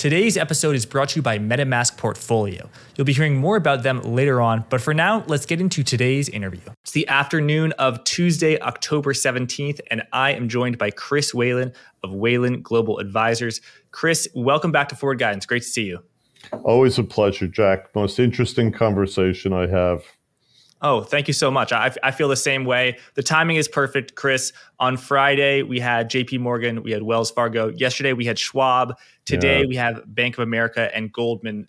Today's episode is brought to you by MetaMask Portfolio. You'll be hearing more about them later on, but for now, let's get into today's interview. It's the afternoon of Tuesday, October 17th, and I am joined by Chris Whalen of Whalen Global Advisors. Chris, welcome back to Forward Guidance. Great to see you. Always a pleasure, Jack. Most interesting conversation I have. Oh, thank you so much. I feel the same way. The timing is perfect, Chris. On Friday, we had J.P. Morgan, we had Wells Fargo. Yesterday, we had Schwab. Today, we have Bank of America and Goldman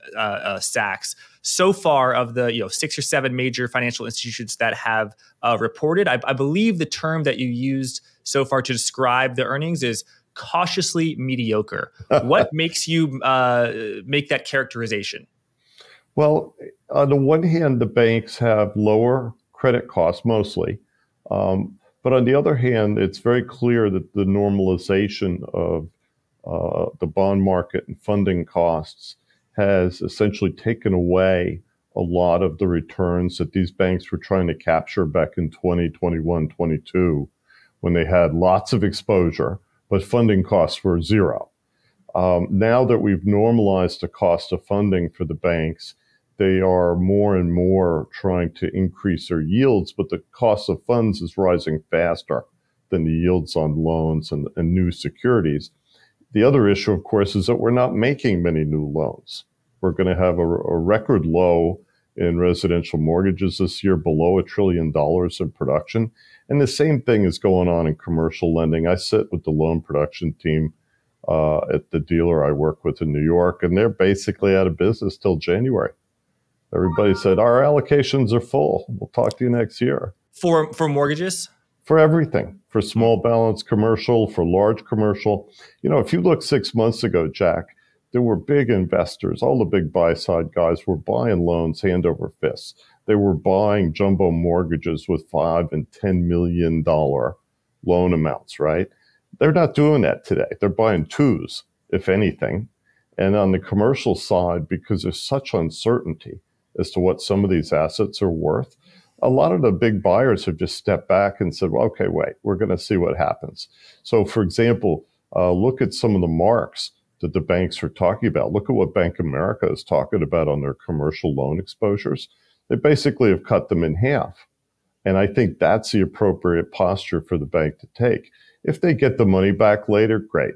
Sachs. So far, of the 6 or 7 major financial institutions that have reported, I believe the term that you used so far to describe the earnings is cautiously mediocre. What makes you make that characterization? Well, on the one hand, the banks have lower credit costs mostly. But on the other hand, it's very clear that the normalization of the bond market and funding costs has essentially taken away a lot of the returns that these banks were trying to capture back in 2021, 22, when they had lots of exposure, but funding costs were zero. Now that we've normalized the cost of funding for the banks, they are more and more trying to increase their yields, but the cost of funds is rising faster than the yields on loans and new securities. The other issue, of course, is that we're not making many new loans. We're going to have a record low in residential mortgages this year, below $1 trillion in production. And the same thing is going on in commercial lending. I sit with the loan production team at the dealer I work with in New York, and they're basically out of business till January. Everybody said, our allocations are full. We'll talk to you next year. For mortgages? For everything. For small balance commercial, for large commercial. You know, if you look 6 months ago, Jack, there were big investors. All the big buy-side guys were buying loans hand over fist. They were buying jumbo mortgages with $5 and $10 million loan amounts, right? They're not doing that today. They're buying twos, if anything. And on the commercial side, because there's such uncertainty as to what some of these assets are worth, a lot of the big buyers have just stepped back and said, well, okay, wait, we're going to see what happens. So, for example, look at some of the marks that the banks are talking about. Look at what Bank of America is talking about on their commercial loan exposures. They basically have cut them in half. And I think that's the appropriate posture for the bank to take. If they get the money back later, great.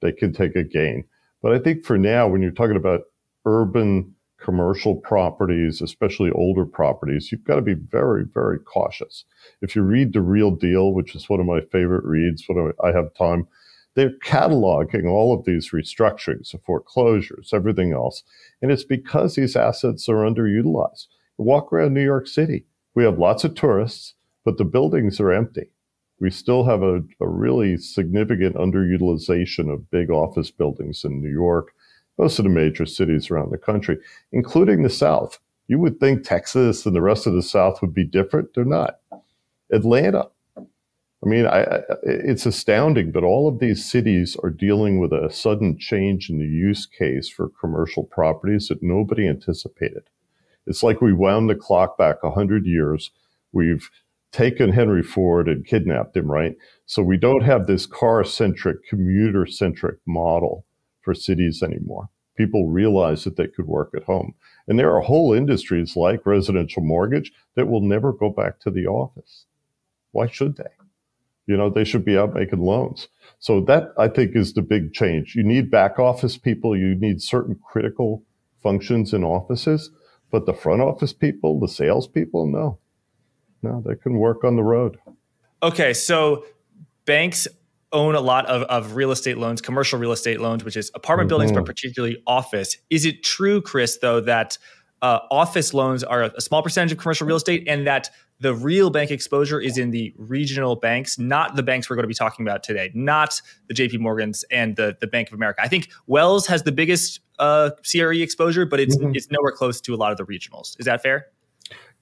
They can take a gain. But I think for now, when you're talking about urban commercial properties, especially older properties, you've got to be very, very cautious. If you read The Real Deal, which is one of my favorite reads when I have time, they're cataloging all of these restructurings, the foreclosures, everything else. And it's because these assets are underutilized. Walk around New York City. We have lots of tourists, but the buildings are empty. We still have a really significant underutilization of big office buildings in New York. Most of the major cities around the country, including the South. You would think Texas and the rest of the South would be different. They're not. Atlanta. I mean, it's astounding, but all of these cities are dealing with a sudden change in the use case for commercial properties that nobody anticipated. It's like we wound the clock back 100 years. We've taken Henry Ford and kidnapped him, right? So we don't have this car-centric, commuter-centric model for cities anymore. People realize that they could work at home. And there are whole industries like residential mortgage that will never go back to the office. Why should they? You know, they should be out making loans. So that, I think, is the big change. You need back office people. You need certain critical functions in offices. But the front office people, the sales people, no, they can work on the road. Okay, so banks own a lot of real estate loans, commercial real estate loans, which is apartment buildings, but particularly office. Is it true, Chris, though, that office loans are a small percentage of commercial real estate and that the real bank exposure is in the regional banks, not the banks we're going to be talking about today, not the J.P. Morgans and the Bank of America? I think Wells has the biggest CRE exposure, but it's nowhere close to a lot of the regionals. Is that fair?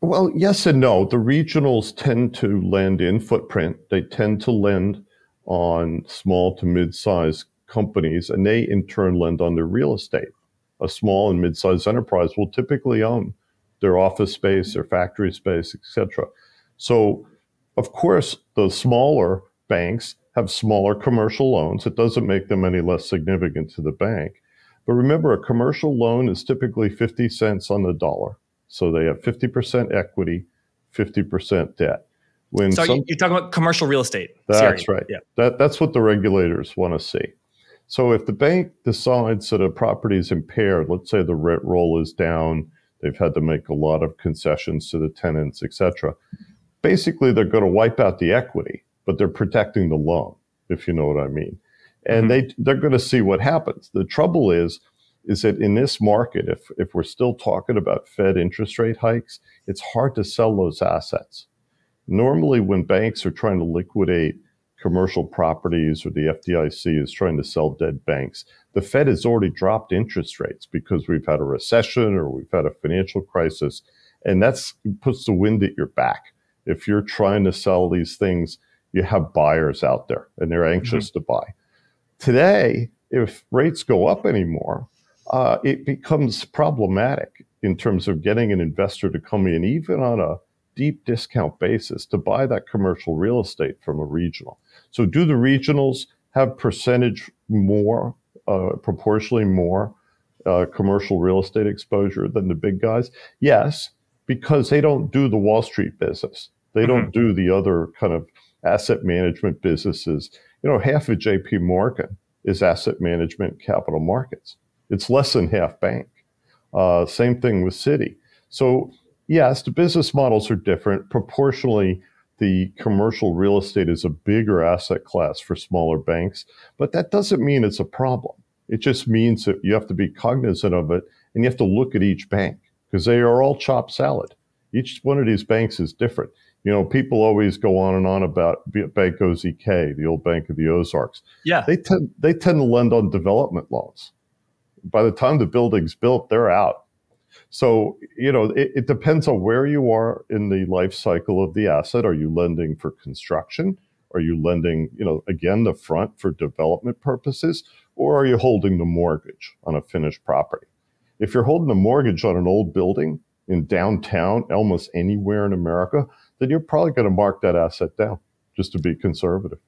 Well, yes and no. The regionals tend to lend in footprint. They tend to lend on small to mid-sized companies, and they in turn lend on their real estate. A small and mid-sized enterprise will typically own their office space, their factory space, etc. So, of course, the smaller banks have smaller commercial loans. It doesn't make them any less significant to the bank. But remember, a commercial loan is typically 50 cents on the dollar. So they have 50% equity, 50% debt. When so you're talking about commercial real estate. That's right. Yeah. That's what the regulators want to see. So if the bank decides that a property is impaired, let's say the rent roll is down, they've had to make a lot of concessions to the tenants, et cetera. Basically, they're going to wipe out the equity, but they're protecting the loan, if you know what I mean. And they're going to see what happens. The trouble is that in this market, if we're still talking about Fed interest rate hikes, it's hard to sell those assets. Normally, when banks are trying to liquidate commercial properties or the FDIC is trying to sell dead banks, the Fed has already dropped interest rates because we've had a recession or we've had a financial crisis. And that's puts the wind at your back. If you're trying to sell these things, you have buyers out there and they're anxious to buy. Today, if rates go up anymore, it becomes problematic in terms of getting an investor to come in, even on a deep discount basis, to buy that commercial real estate from a regional. So do the regionals have percentage more, proportionally more commercial real estate exposure than the big guys? Yes, because they don't do the Wall Street business. They don't do the other kind of asset management businesses. You know, half of J.P. Morgan is asset management capital markets. It's less than half bank. Same thing with Citi. So yes, the business models are different. Proportionally, the commercial real estate is a bigger asset class for smaller banks, but that doesn't mean it's a problem. It just means that you have to be cognizant of it, and you have to look at each bank because they are all chopped salad. Each one of these banks is different. You know, people always go on and on about Bank OZK, the old Bank of the Ozarks. Yeah. They tend to lend on development loans. By the time the building's built, they're out. So, you know, it depends on where you are in the life cycle of the asset. Are you lending for construction? Are you lending, you know, again, the front for development purposes? Or are you holding the mortgage on a finished property? If you're holding a mortgage on an old building in downtown, almost anywhere in America, then you're probably going to mark that asset down just to be conservative.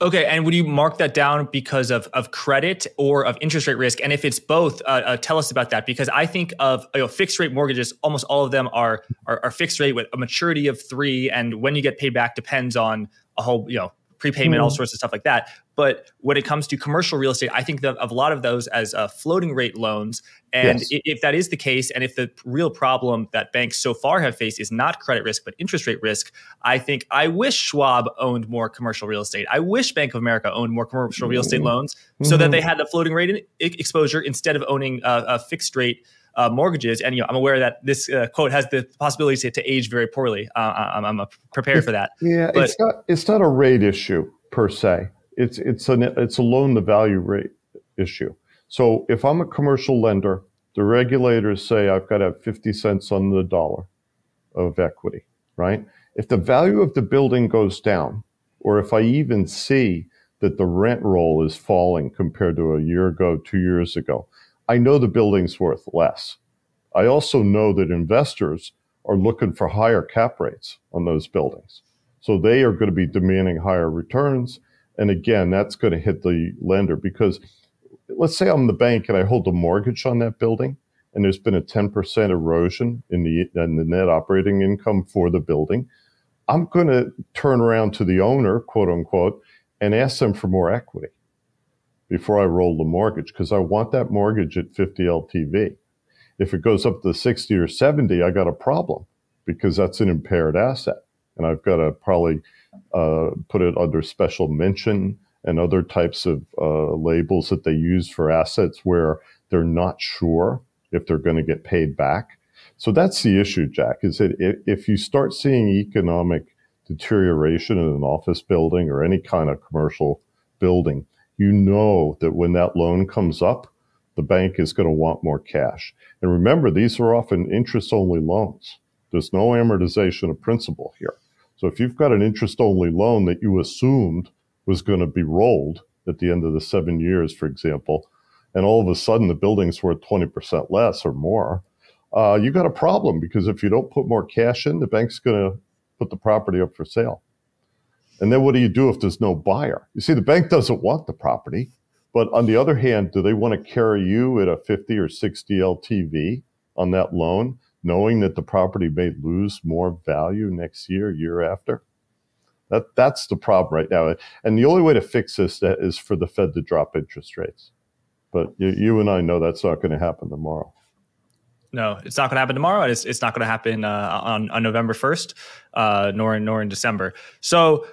Okay. And would you mark that down because of credit or of interest rate risk? And if it's both, tell us about that, because I think of fixed rate mortgages, almost all of them are fixed rate with a maturity of 3. And when you get paid back depends on a whole, prepayment, all sorts of stuff like that. But when it comes to commercial real estate, I think of a lot of those as floating rate loans. And if that is the case, and if the real problem that banks so far have faced is not credit risk, but interest rate risk, I think I wish Schwab owned more commercial real estate. I wish Bank of America owned more commercial real estate loans so that they had the floating rate exposure instead of owning a fixed rate mortgages. And, I'm aware that this quote has the possibility to age very poorly. I'm prepared for that. Yeah, but it's not a rate issue per se. It's a loan to value rate issue. So if I'm a commercial lender, the regulators say I've got to have 50 cents on the dollar of equity, right? If the value of the building goes down, or if I even see that the rent roll is falling compared to a year ago, 2 years ago, I know the building's worth less. I also know that investors are looking for higher cap rates on those buildings. So they are going to be demanding higher returns. And again, that's going to hit the lender because let's say I'm the bank and I hold a mortgage on that building and there's been a 10% erosion in the net operating income for the building. I'm going to turn around to the owner, quote unquote, and ask them for more equity before I roll the mortgage, because I want that mortgage at 50 LTV. If it goes up to 60 or 70, I got a problem because that's an impaired asset. And I've got to probably put it under special mention and other types of labels that they use for assets where they're not sure if they're going to get paid back. So that's the issue, Jack, is that if you start seeing economic deterioration in an office building or any kind of commercial building, you know that when that loan comes up, the bank is going to want more cash. And remember, these are often interest-only loans. There's no amortization of principal here. So if you've got an interest-only loan that you assumed was going to be rolled at the end of the 7 years, for example, and all of a sudden the building's worth 20% less or more, you got a problem, because if you don't put more cash in, the bank's going to put the property up for sale. And then what do you do if there's no buyer? You see, the bank doesn't want the property, But on the other hand, do they want to carry you at a 50 or 60 LTV on that loan, knowing that the property may lose more value next year, year after? That's the problem right now. And the only way to fix this is for the Fed to drop interest rates. But you and I know that's not going to happen tomorrow. No, it's not going to happen tomorrow. And it's not going to happen on November 1st, nor in December. So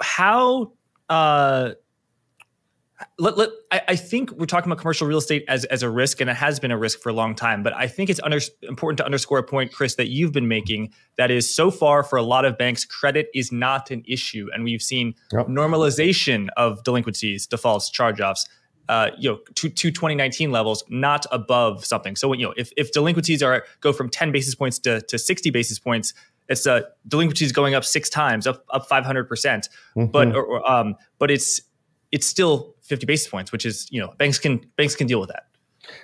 how... I think we're talking about commercial real estate as a risk, and it has been a risk for a long time. But I think it's important to underscore a point, Chris, that you've been making, that is, so far for a lot of banks, credit is not an issue. And we've seen normalization of delinquencies, defaults, charge-offs, to 2019 levels, not above something. So when, if delinquencies go from 10 basis points to 60 basis points, it's delinquencies going up 6 times, up 500%. Mm-hmm. But it's still 50 basis points, which is, banks can deal with that.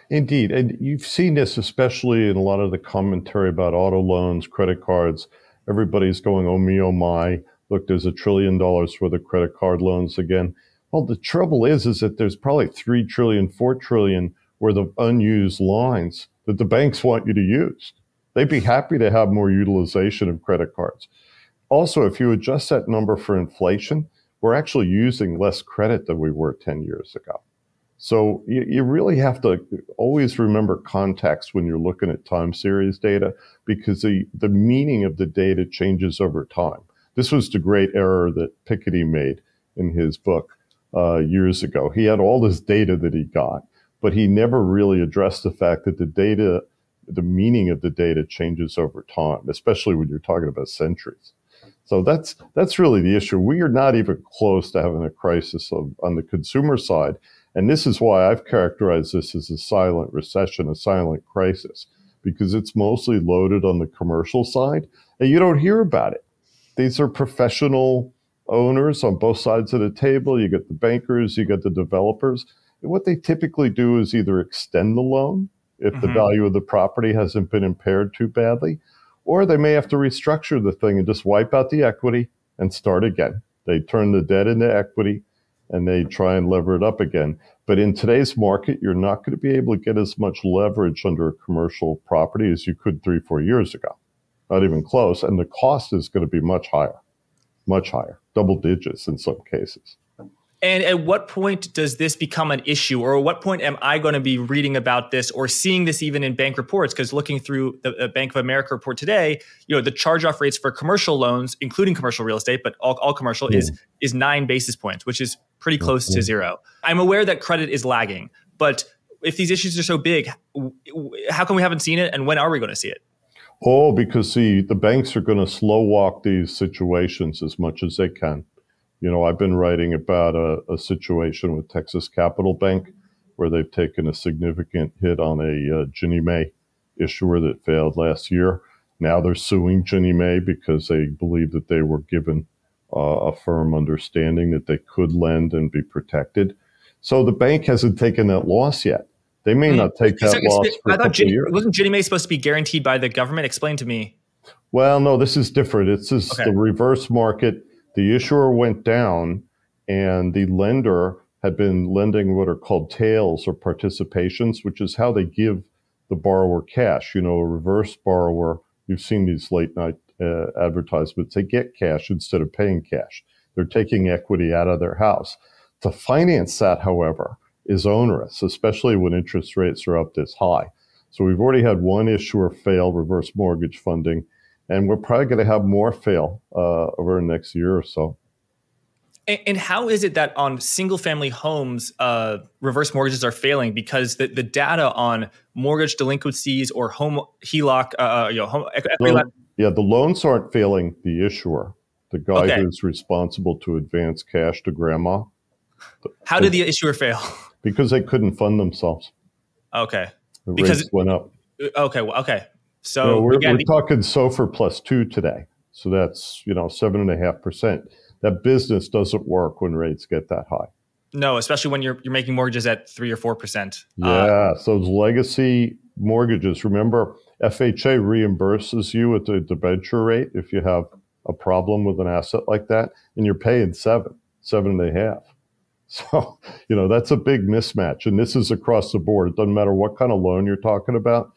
Indeed. And you've seen this, especially in a lot of the commentary about auto loans, credit cards. Everybody's going, oh me, oh my. Look, there's $1 trillion worth of credit card loans again. Well, the trouble is that there's probably $3 trillion, $4 trillion worth of unused lines that the banks want you to use. They'd be happy to have more utilization of credit cards. Also, if you adjust that number for inflation, we're actually using less credit than we were 10 years ago. So you really have to always remember context when you're looking at time series data, because the meaning of the data changes over time. This was the great error that Piketty made in his book years ago. He had all this data that he got, but he never really addressed the fact that the meaning of the data changes over time, especially when you're talking about centuries. So that's really the issue. We are not even close to having a crisis on the consumer side. And this is why I've characterized this as a silent recession, a silent crisis, because it's mostly loaded on the commercial side, and you don't hear about it. These are professional owners on both sides of the table. You got the bankers, you got the developers. And what they typically do is either extend the loan if the value of the property hasn't been impaired too badly, or they may have to restructure the thing and just wipe out the equity and start again. They turn the debt into equity and they try and lever it up again. But in today's market, you're not going to be able to get as much leverage under a commercial property as you could 3-4 years ago. Not even close. And the cost is going to be much higher, double digits in some cases. And at what point does this become an issue, or at what point am I going to be reading about this or seeing this even in bank reports? Because looking through the Bank of America report today, the charge-off rates for commercial loans, including commercial real estate, but all commercial, is 9 basis points, which is pretty close to zero. I'm aware that credit is lagging, but if these issues are so big, how come we haven't seen it, and when are we going to see it? Oh, because the banks are going to slow walk these situations as much as they can. I've been writing about a situation with Texas Capital Bank where they've taken a significant hit on a Ginnie Mae issuer that failed last year. Now they're suing Ginnie Mae because they believe that they were given a firm understanding that they could lend and be protected. So the bank hasn't taken that loss yet. They may not take that loss for a couple of years. Wasn't Ginnie Mae supposed to be guaranteed by the government? Explain to me. Well, no, this is different. It's just the reverse market. The issuer went down, and the lender had been lending what are called tails or participations, which is how they give the borrower cash. A reverse borrower, you've seen these late-night advertisements, they get cash instead of paying cash. They're taking equity out of their house. To finance that, however, is onerous, especially when interest rates are up this high. So we've already had one issuer fail, reverse mortgage funding, and we're probably going to have more fail over the next year or so. And how is it that on single-family homes, reverse mortgages are failing? Because the data on mortgage delinquencies or home HELOC, the loans aren't failing the issuer, the guy who's responsible to advance cash to grandma. How did the issuer fail? Because they couldn't fund themselves. Okay. The rates went up. Okay. Well, okay. So we're talking SOFR plus 2 today. So that's, 7.5%. That business doesn't work when rates get that high. No, especially when you're making mortgages at 3 or 4%. Yeah. So those legacy mortgages, remember FHA reimburses you at the debenture rate if you have a problem with an asset like that, and you're paying 7.5. So, you know, that's a big mismatch. And this is across the board. It doesn't matter what kind of loan you're talking about.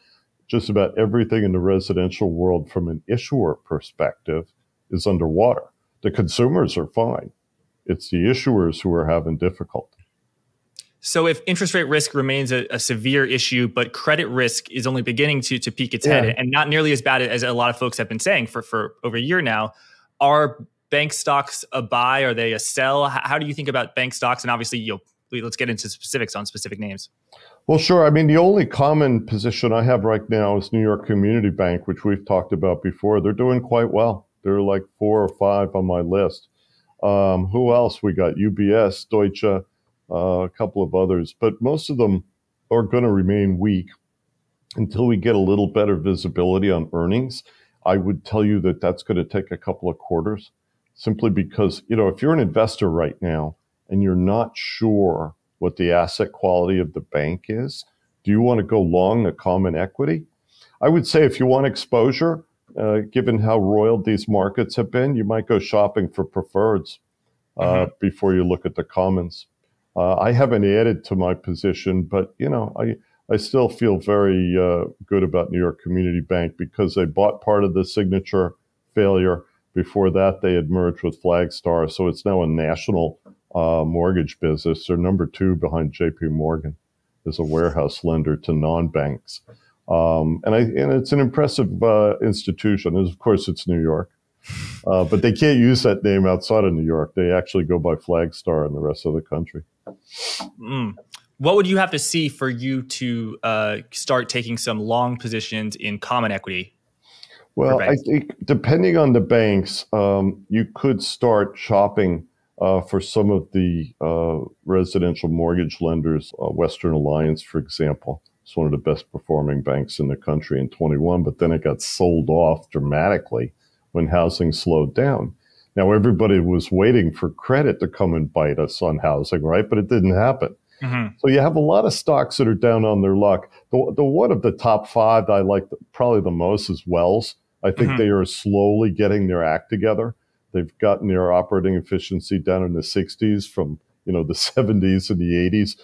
Just about everything in the residential world from an issuer perspective is underwater. The consumers are fine. It's the issuers who are having difficulty. So if interest rate risk remains a severe issue, but credit risk is only beginning to peak its head and not nearly as bad as a lot of folks have been saying for over a year now, are bank stocks a buy? Are they a sell? How do you think about bank stocks? And obviously, let's get into specifics on specific names. Well, sure. I mean, the only common position I have right now is New York Community Bank, which we've talked about before. They're doing quite well. They're like 4 or 5 on my list. Who else? We got UBS, Deutsche, a couple of others, but most of them are going to remain weak until we get a little better visibility on earnings. I would tell you that that's going to take a couple of quarters, simply because, you know, if you're an investor right now and you're not sure what the asset quality of the bank is, do you want to go long a common equity? I would say if you want exposure, given how roiled these markets have been, you might go shopping for preferreds before you look at the commons. I haven't added to my position, but, you know, I still feel very good about New York Community Bank because they bought part of the Signature failure. Before that, they had merged with Flagstar, so it's now a national mortgage business. They're number 2 behind J.P. Morgan as a warehouse lender to non-banks. And it's an impressive institution. Of course, it's New York. But they can't use that name outside of New York. They actually go by Flagstar in the rest of the country. Mm. What would you have to see for you to start taking some long positions in common equity? Well, I think depending on the banks, you could start shopping for some of the residential mortgage lenders. Western Alliance, for example, is one of the best performing banks in the country in 21, but then it got sold off dramatically when housing slowed down. Now, everybody was waiting for credit to come and bite us on housing, right? But it didn't happen. Mm-hmm. So you have a lot of stocks that are down on their luck. The one of the top 5 that I like probably the most is Wells. I think they are slowly getting their act together. They've gotten their operating efficiency down in the 60s from, you know, the 70s and the 80s,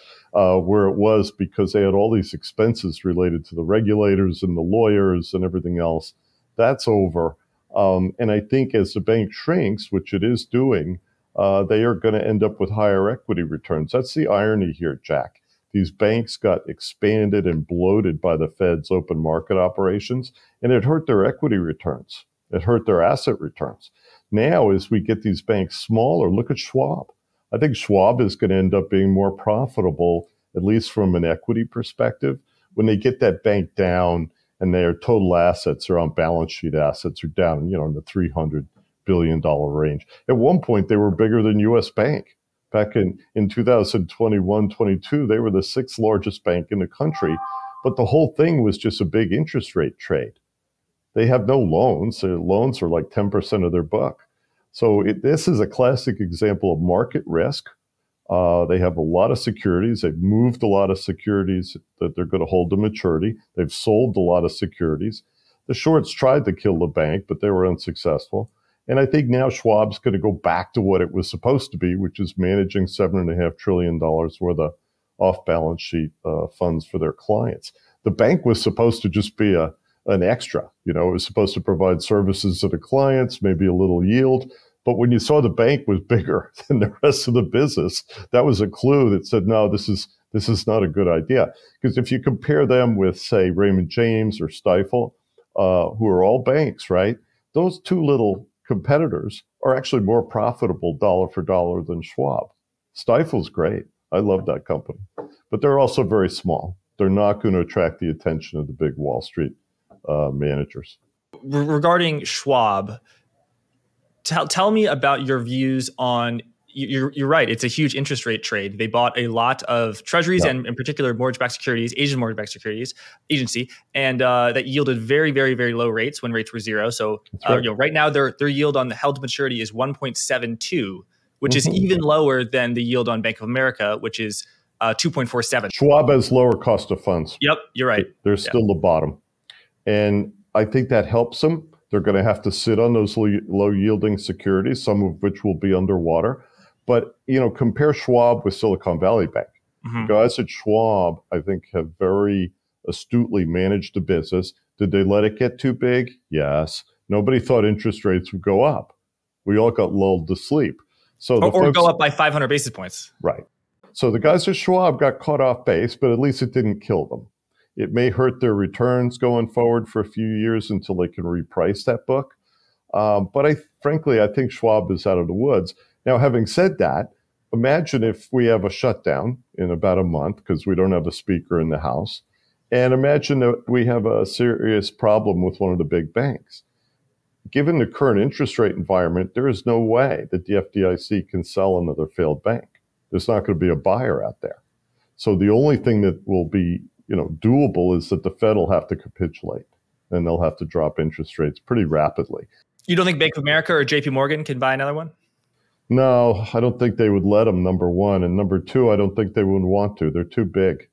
where it was because they had all these expenses related to the regulators and the lawyers and everything else. That's over. And I think as the bank shrinks, which it is doing, they are going to end up with higher equity returns. That's the irony here, Jack. These banks got expanded and bloated by the Fed's open market operations, and it hurt their equity returns. It hurt their asset returns. Now, as we get these banks smaller, look at Schwab. I think Schwab is going to end up being more profitable, at least from an equity perspective, when they get that bank down and their total assets or on balance sheet assets are down, you know, in the $300 billion range. At one point, they were bigger than U.S. Bank. Back in 2021, 22, they were the 6th largest bank in the country. But the whole thing was just a big interest rate trade. They have no loans. Their loans are like 10% of their buck. So this is a classic example of market risk. They have a lot of securities. They've moved a lot of securities that they're going to hold to maturity. They've sold a lot of securities. The shorts tried to kill the bank, but they were unsuccessful. And I think now Schwab's going to go back to what it was supposed to be, which is managing $7.5 trillion worth of off-balance sheet funds for their clients. The bank was supposed to just be an extra. You know, it was supposed to provide services to the clients, maybe a little yield. But when you saw the bank was bigger than the rest of the business, that was a clue that said, no, this is not a good idea. Because if you compare them with, say, Raymond James or Stifel, who are all banks, right? Those two little competitors are actually more profitable dollar for dollar than Schwab. Stifel's great. I love that company. But they're also very small. They're not going to attract the attention of the big Wall Street managers. Regarding Schwab, tell me about your views on, you're right, it's a huge interest rate trade. They bought a lot of treasuries and in particular mortgage-backed securities, Asian mortgage-backed securities, agency, and that yielded very, very, very low rates when rates were zero. So right. You know, right now their yield on the held maturity is 1.72, which is even lower than the yield on Bank of America, which is 2.47. Schwab has lower cost of funds. Yep, you're right. They're still the bottom. And I think that helps them. They're going to have to sit on those low-yielding securities, some of which will be underwater. But, you know, compare Schwab with Silicon Valley Bank. Mm-hmm. Guys at Schwab, I think, have very astutely managed the business. Did they let it get too big? Yes. Nobody thought interest rates would go up. We all got lulled to sleep. So or go up by 500 basis points. Right. So the guys at Schwab got caught off base, but at least it didn't kill them. It may hurt their returns going forward for a few years until they can reprice that book. But I think Schwab is out of the woods. Now, having said that, imagine if we have a shutdown in about a month because we don't have a speaker in the House. And imagine that we have a serious problem with one of the big banks. Given the current interest rate environment, there is no way that the FDIC can sell another failed bank. There's not going to be a buyer out there. So the only thing that will be, doable is that the Fed will have to capitulate and they'll have to drop interest rates pretty rapidly. You don't think Bank of America or J.P. Morgan can buy another one? No, I don't think they would let them, number one. And number two, I don't think they would want to. They're too big.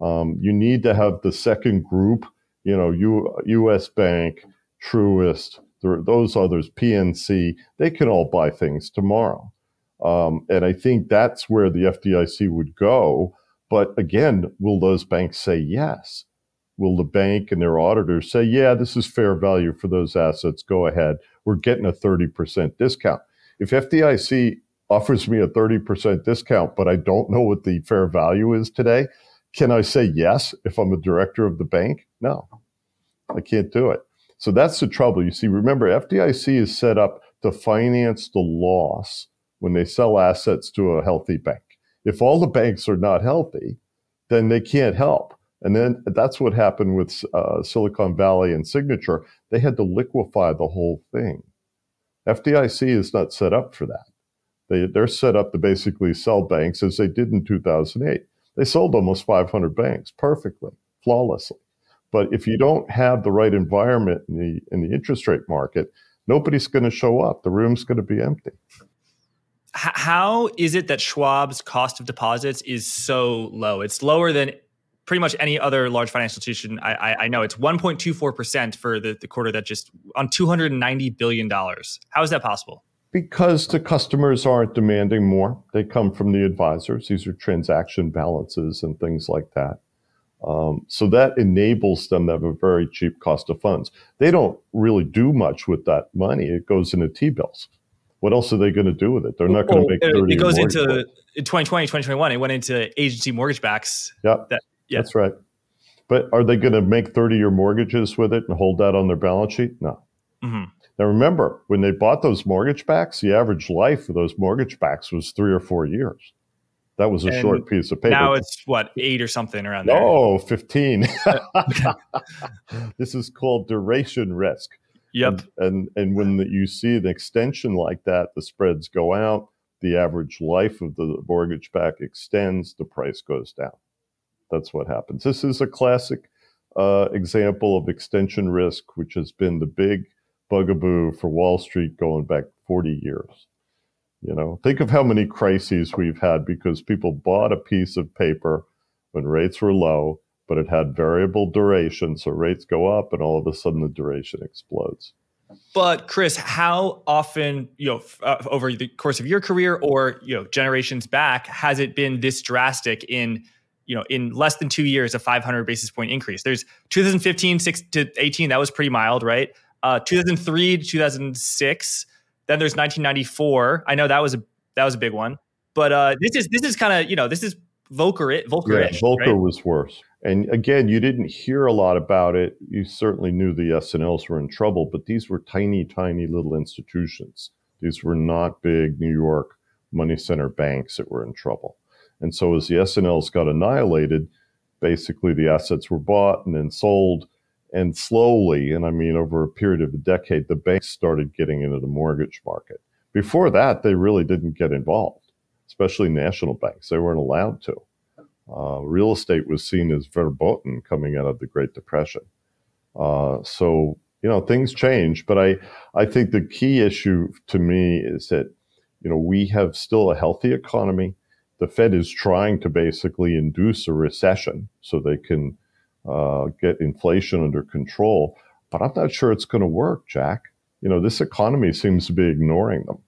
You need to have the second group, U.S. Bank, Truist, those others, PNC, they can all buy things tomorrow. And I think that's where the FDIC would go. But again, will those banks say yes? Will the bank and their auditors say, yeah, this is fair value for those assets. Go ahead. We're getting a 30% discount. If FDIC offers me a 30% discount, but I don't know what the fair value is today, can I say yes if I'm a director of the bank? No, I can't do it. So that's the trouble. You see, remember, FDIC is set up to finance the loss when they sell assets to a healthy bank. If all the banks are not healthy, then they can't help. And then that's what happened with Silicon Valley and Signature. They had to liquefy the whole thing. FDIC is not set up for that. They're set up to basically sell banks as they did in 2008. They sold almost 500 banks perfectly, flawlessly. But if you don't have the right environment in the interest rate market, nobody's going to show up. The room's going to be empty. How is it that Schwab's cost of deposits is so low? It's lower than pretty much any other large financial institution I know. It's 1.24% for the quarter that just on $290 billion. How is that possible? Because the customers aren't demanding more. They come from the advisors. These are transaction balances and things like that. So that enables them to have a very cheap cost of funds. They don't really do much with that money. It goes into T-bills. What else are they going to do with it? They're not going to make 30. It goes into 2020, 2021. It went into agency mortgage backs. Yep. That's right. But are they going to make 30-year mortgages with it and hold that on their balance sheet? No. Mm-hmm. Now, remember, when they bought those mortgage backs, the average life of those mortgage backs was 3 or 4 years. That was a short piece of paper. Now it's, 8 or something around there? No, 15. This is called duration risk. Yep. And when you see an extension like that, the spreads go out, the average life of the mortgage back extends, the price goes down. That's what happens. This is a classic example of extension risk, which has been the big bugaboo for Wall Street going back 40 years. Think of how many crises we've had because people bought a piece of paper when rates were low, but it had variable duration. So rates go up and all of a sudden the duration explodes. But Chris, how often, over the course of your career or, generations back, has it been this drastic in less than 2 years, a 500 basis point increase? There's 2015, 6 to 18. That was pretty mild, right? 2003 to 2006. Then there's 1994. I know that was a big one, but this is kind of this is Volcker-ish. Yeah, Volcker was worse. And again, you didn't hear a lot about it. You certainly knew the S&Ls were in trouble, but these were tiny, tiny little institutions. These were not big New York money center banks that were in trouble. And so as the S&Ls got annihilated, basically the assets were bought and then sold. And slowly, and I mean over a period of a decade, the banks started getting into the mortgage market. Before that, they really didn't get involved, especially national banks. They weren't allowed to. Real estate was seen as verboten coming out of the Great Depression. So things change. But I think the key issue to me is that, we have still a healthy economy. The Fed is trying to basically induce a recession so they can get inflation under control. But I'm not sure it's going to work, Jack. This economy seems to be ignoring them.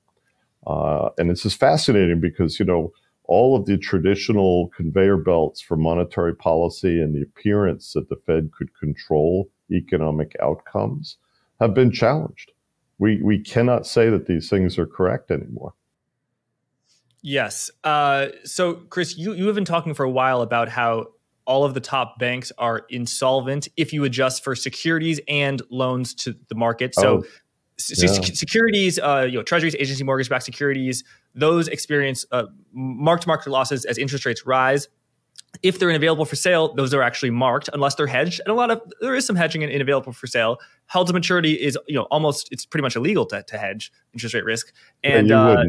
And it's just fascinating because, you know, all of the traditional conveyor belts for monetary policy and the appearance that the Fed could control economic outcomes have been challenged. We cannot say that these things are correct anymore. Yes. So, Chris, you have been talking for a while about how all of the top banks are insolvent if you adjust for securities and loans to the market. Securities, treasuries, agency mortgage-backed securities, those experience mark-to-market losses as interest rates rise. If they're in available for sale, those are actually marked unless they're hedged. And there is some hedging in available for sale. Held to maturity is, it's pretty much illegal to hedge interest rate risk. And you buy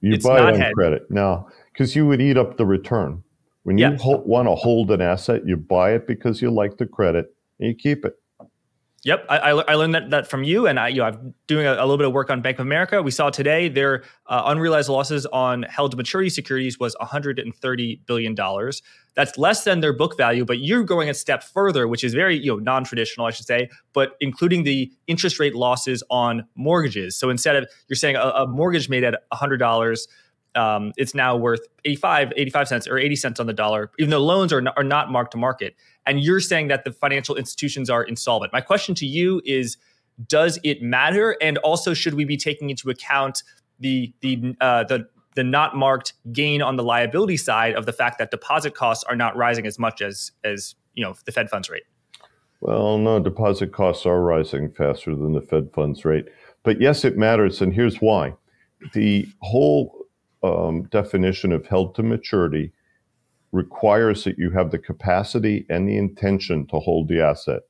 not on hedged. Credit. No, because you would eat up the return. When you want to hold an asset, you buy it because you like the credit and you keep it. Yep, I learned that from you, and I'm doing a little bit of work on Bank of America. We saw today their unrealized losses on held-to-maturity securities was $130 billion. That's less than their book value, but you're going a step further, which is very non-traditional, I should say, but including the interest rate losses on mortgages. So instead of you're saying a mortgage made at $100, it's now worth 85 cents or 80 cents on the dollar, even though loans are not marked to market. And you're saying that the financial institutions are insolvent. My question to you is, does it matter? And also, should we be taking into account the not marked gain on the liability side of the fact that deposit costs are not rising as much as the Fed funds rate? Well, no, deposit costs are rising faster than the Fed funds rate. But yes, it matters, and here's why. The whole definition of held to maturity requires that you have the capacity and the intention to hold the asset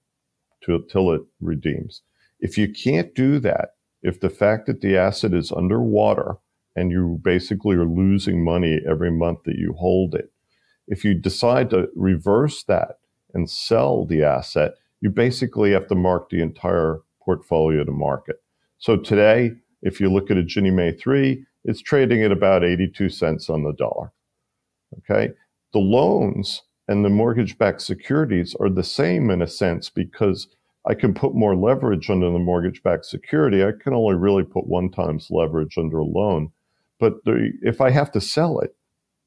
till it redeems. If you can't do that, if the fact that the asset is underwater and you basically are losing money every month that you hold it, if you decide to reverse that and sell the asset, you basically have to mark the entire portfolio to market. So today, if you look at a Ginnie Mae 3, it's trading at about 82 cents on the dollar. Okay. The loans and the mortgage-backed securities are the same in a sense because I can put more leverage under the mortgage-backed security. I can only really put 1 times leverage under a loan. But if I have to sell it,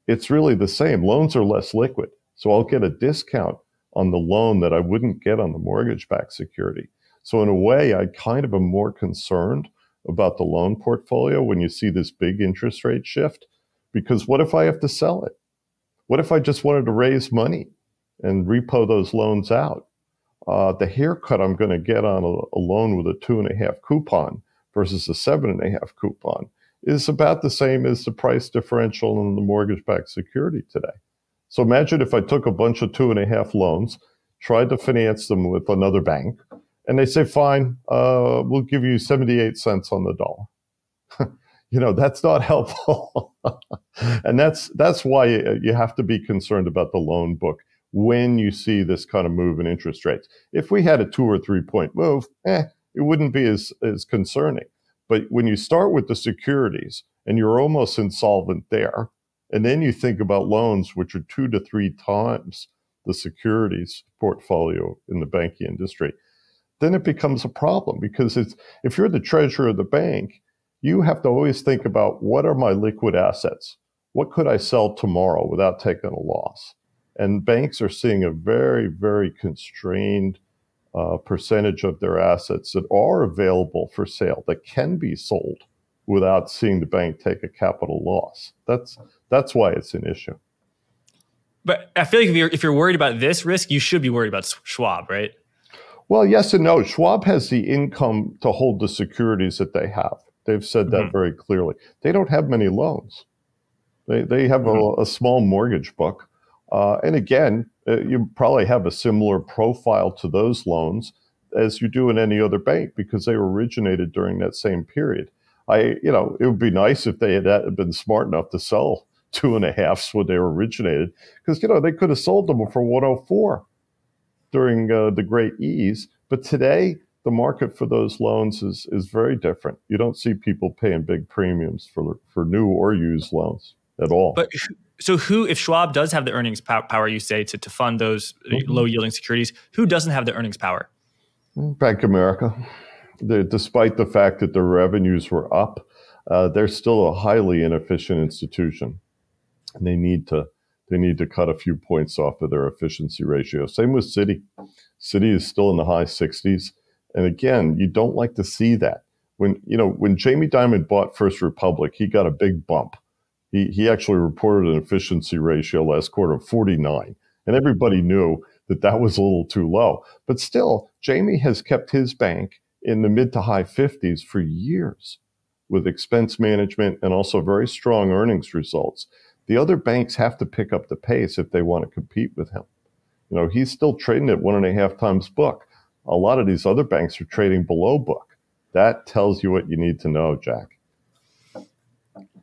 it's really the same. Loans are less liquid, so I'll get a discount on the loan that I wouldn't get on the mortgage-backed security. So in a way, I kind of am more concerned about the loan portfolio when you see this big interest rate shift because what if I have to sell it? What if I just wanted to raise money and repo those loans out? The haircut I'm going to get on a loan with a 2.5 coupon versus a 7.5 coupon is about the same as the price differential in the mortgage-backed security today. So imagine if I took a bunch of 2.5 loans, tried to finance them with another bank, and they say, fine, we'll give you 78 cents on the dollar. That's not helpful. And that's why you have to be concerned about the loan book when you see this kind of move in interest rates. If we had a 2 or 3 point move, it wouldn't be as concerning. But when you start with the securities and you're almost insolvent there, and then you think about loans, which are 2 to 3 times the securities portfolio in the banking industry, then it becomes a problem because if you're the treasurer of the bank, you have to always think about what are my liquid assets? What could I sell tomorrow without taking a loss? And banks are seeing a very, very constrained percentage of their assets that are available for sale, that can be sold without seeing the bank take a capital loss. That's why it's an issue. But I feel like if you're worried about this risk, you should be worried about Schwab, right? Well, yes and no. Schwab has the income to hold the securities that they have. They've said that very clearly. They don't have many loans. They have a small mortgage book. And again, you probably have a similar profile to those loans as you do in any other bank because they were originated during that same period. It would be nice if they had been smart enough to sell 2.5s when they were originated because, they could have sold them for 104 during the Great Ease. But today, the market for those loans is very different. You don't see people paying big premiums for new or used loans at all. But so who, if Schwab does have the earnings power, you say, to fund those low-yielding securities, who doesn't have the earnings power? Bank of America. Despite the fact that their revenues were up, they're still a highly inefficient institution. And they need to cut a few points off of their efficiency ratio. Same with Citi. Citi is still in the high 60s. And again, you don't like to see that. When Jamie Dimon bought First Republic, he got a big bump. He actually reported an efficiency ratio last quarter of 49. And everybody knew that was a little too low. But still, Jamie has kept his bank in the mid to high 50s for years with expense management and also very strong earnings results. The other banks have to pick up the pace if they want to compete with him. He's still trading at 1.5 times book. A lot of these other banks are trading below book. That tells you what you need to know, Jack.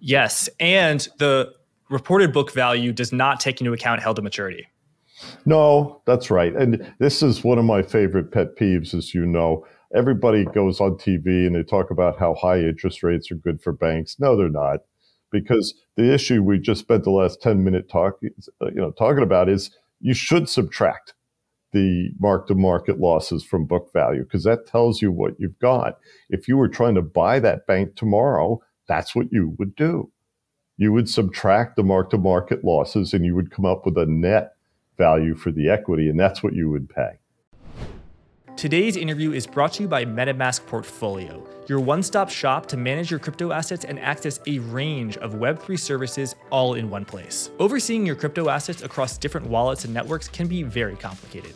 Yes, and the reported book value does not take into account held to maturity. No, that's right. And this is one of my favorite pet peeves, as you know. Everybody goes on TV and they talk about how high interest rates are good for banks. No, they're not. Because the issue we just spent the last 10-minute talking about is you should subtract the mark-to-market losses from book value, because that tells you what you've got. If you were trying to buy that bank tomorrow, that's what you would do. You would subtract the mark-to-market losses and you would come up with a net value for the equity, and that's what you would pay. Today's interview is brought to you by MetaMask Portfolio, your one-stop shop to manage your crypto assets and access a range of Web3 services all in one place. Overseeing your crypto assets across different wallets and networks can be very complicated.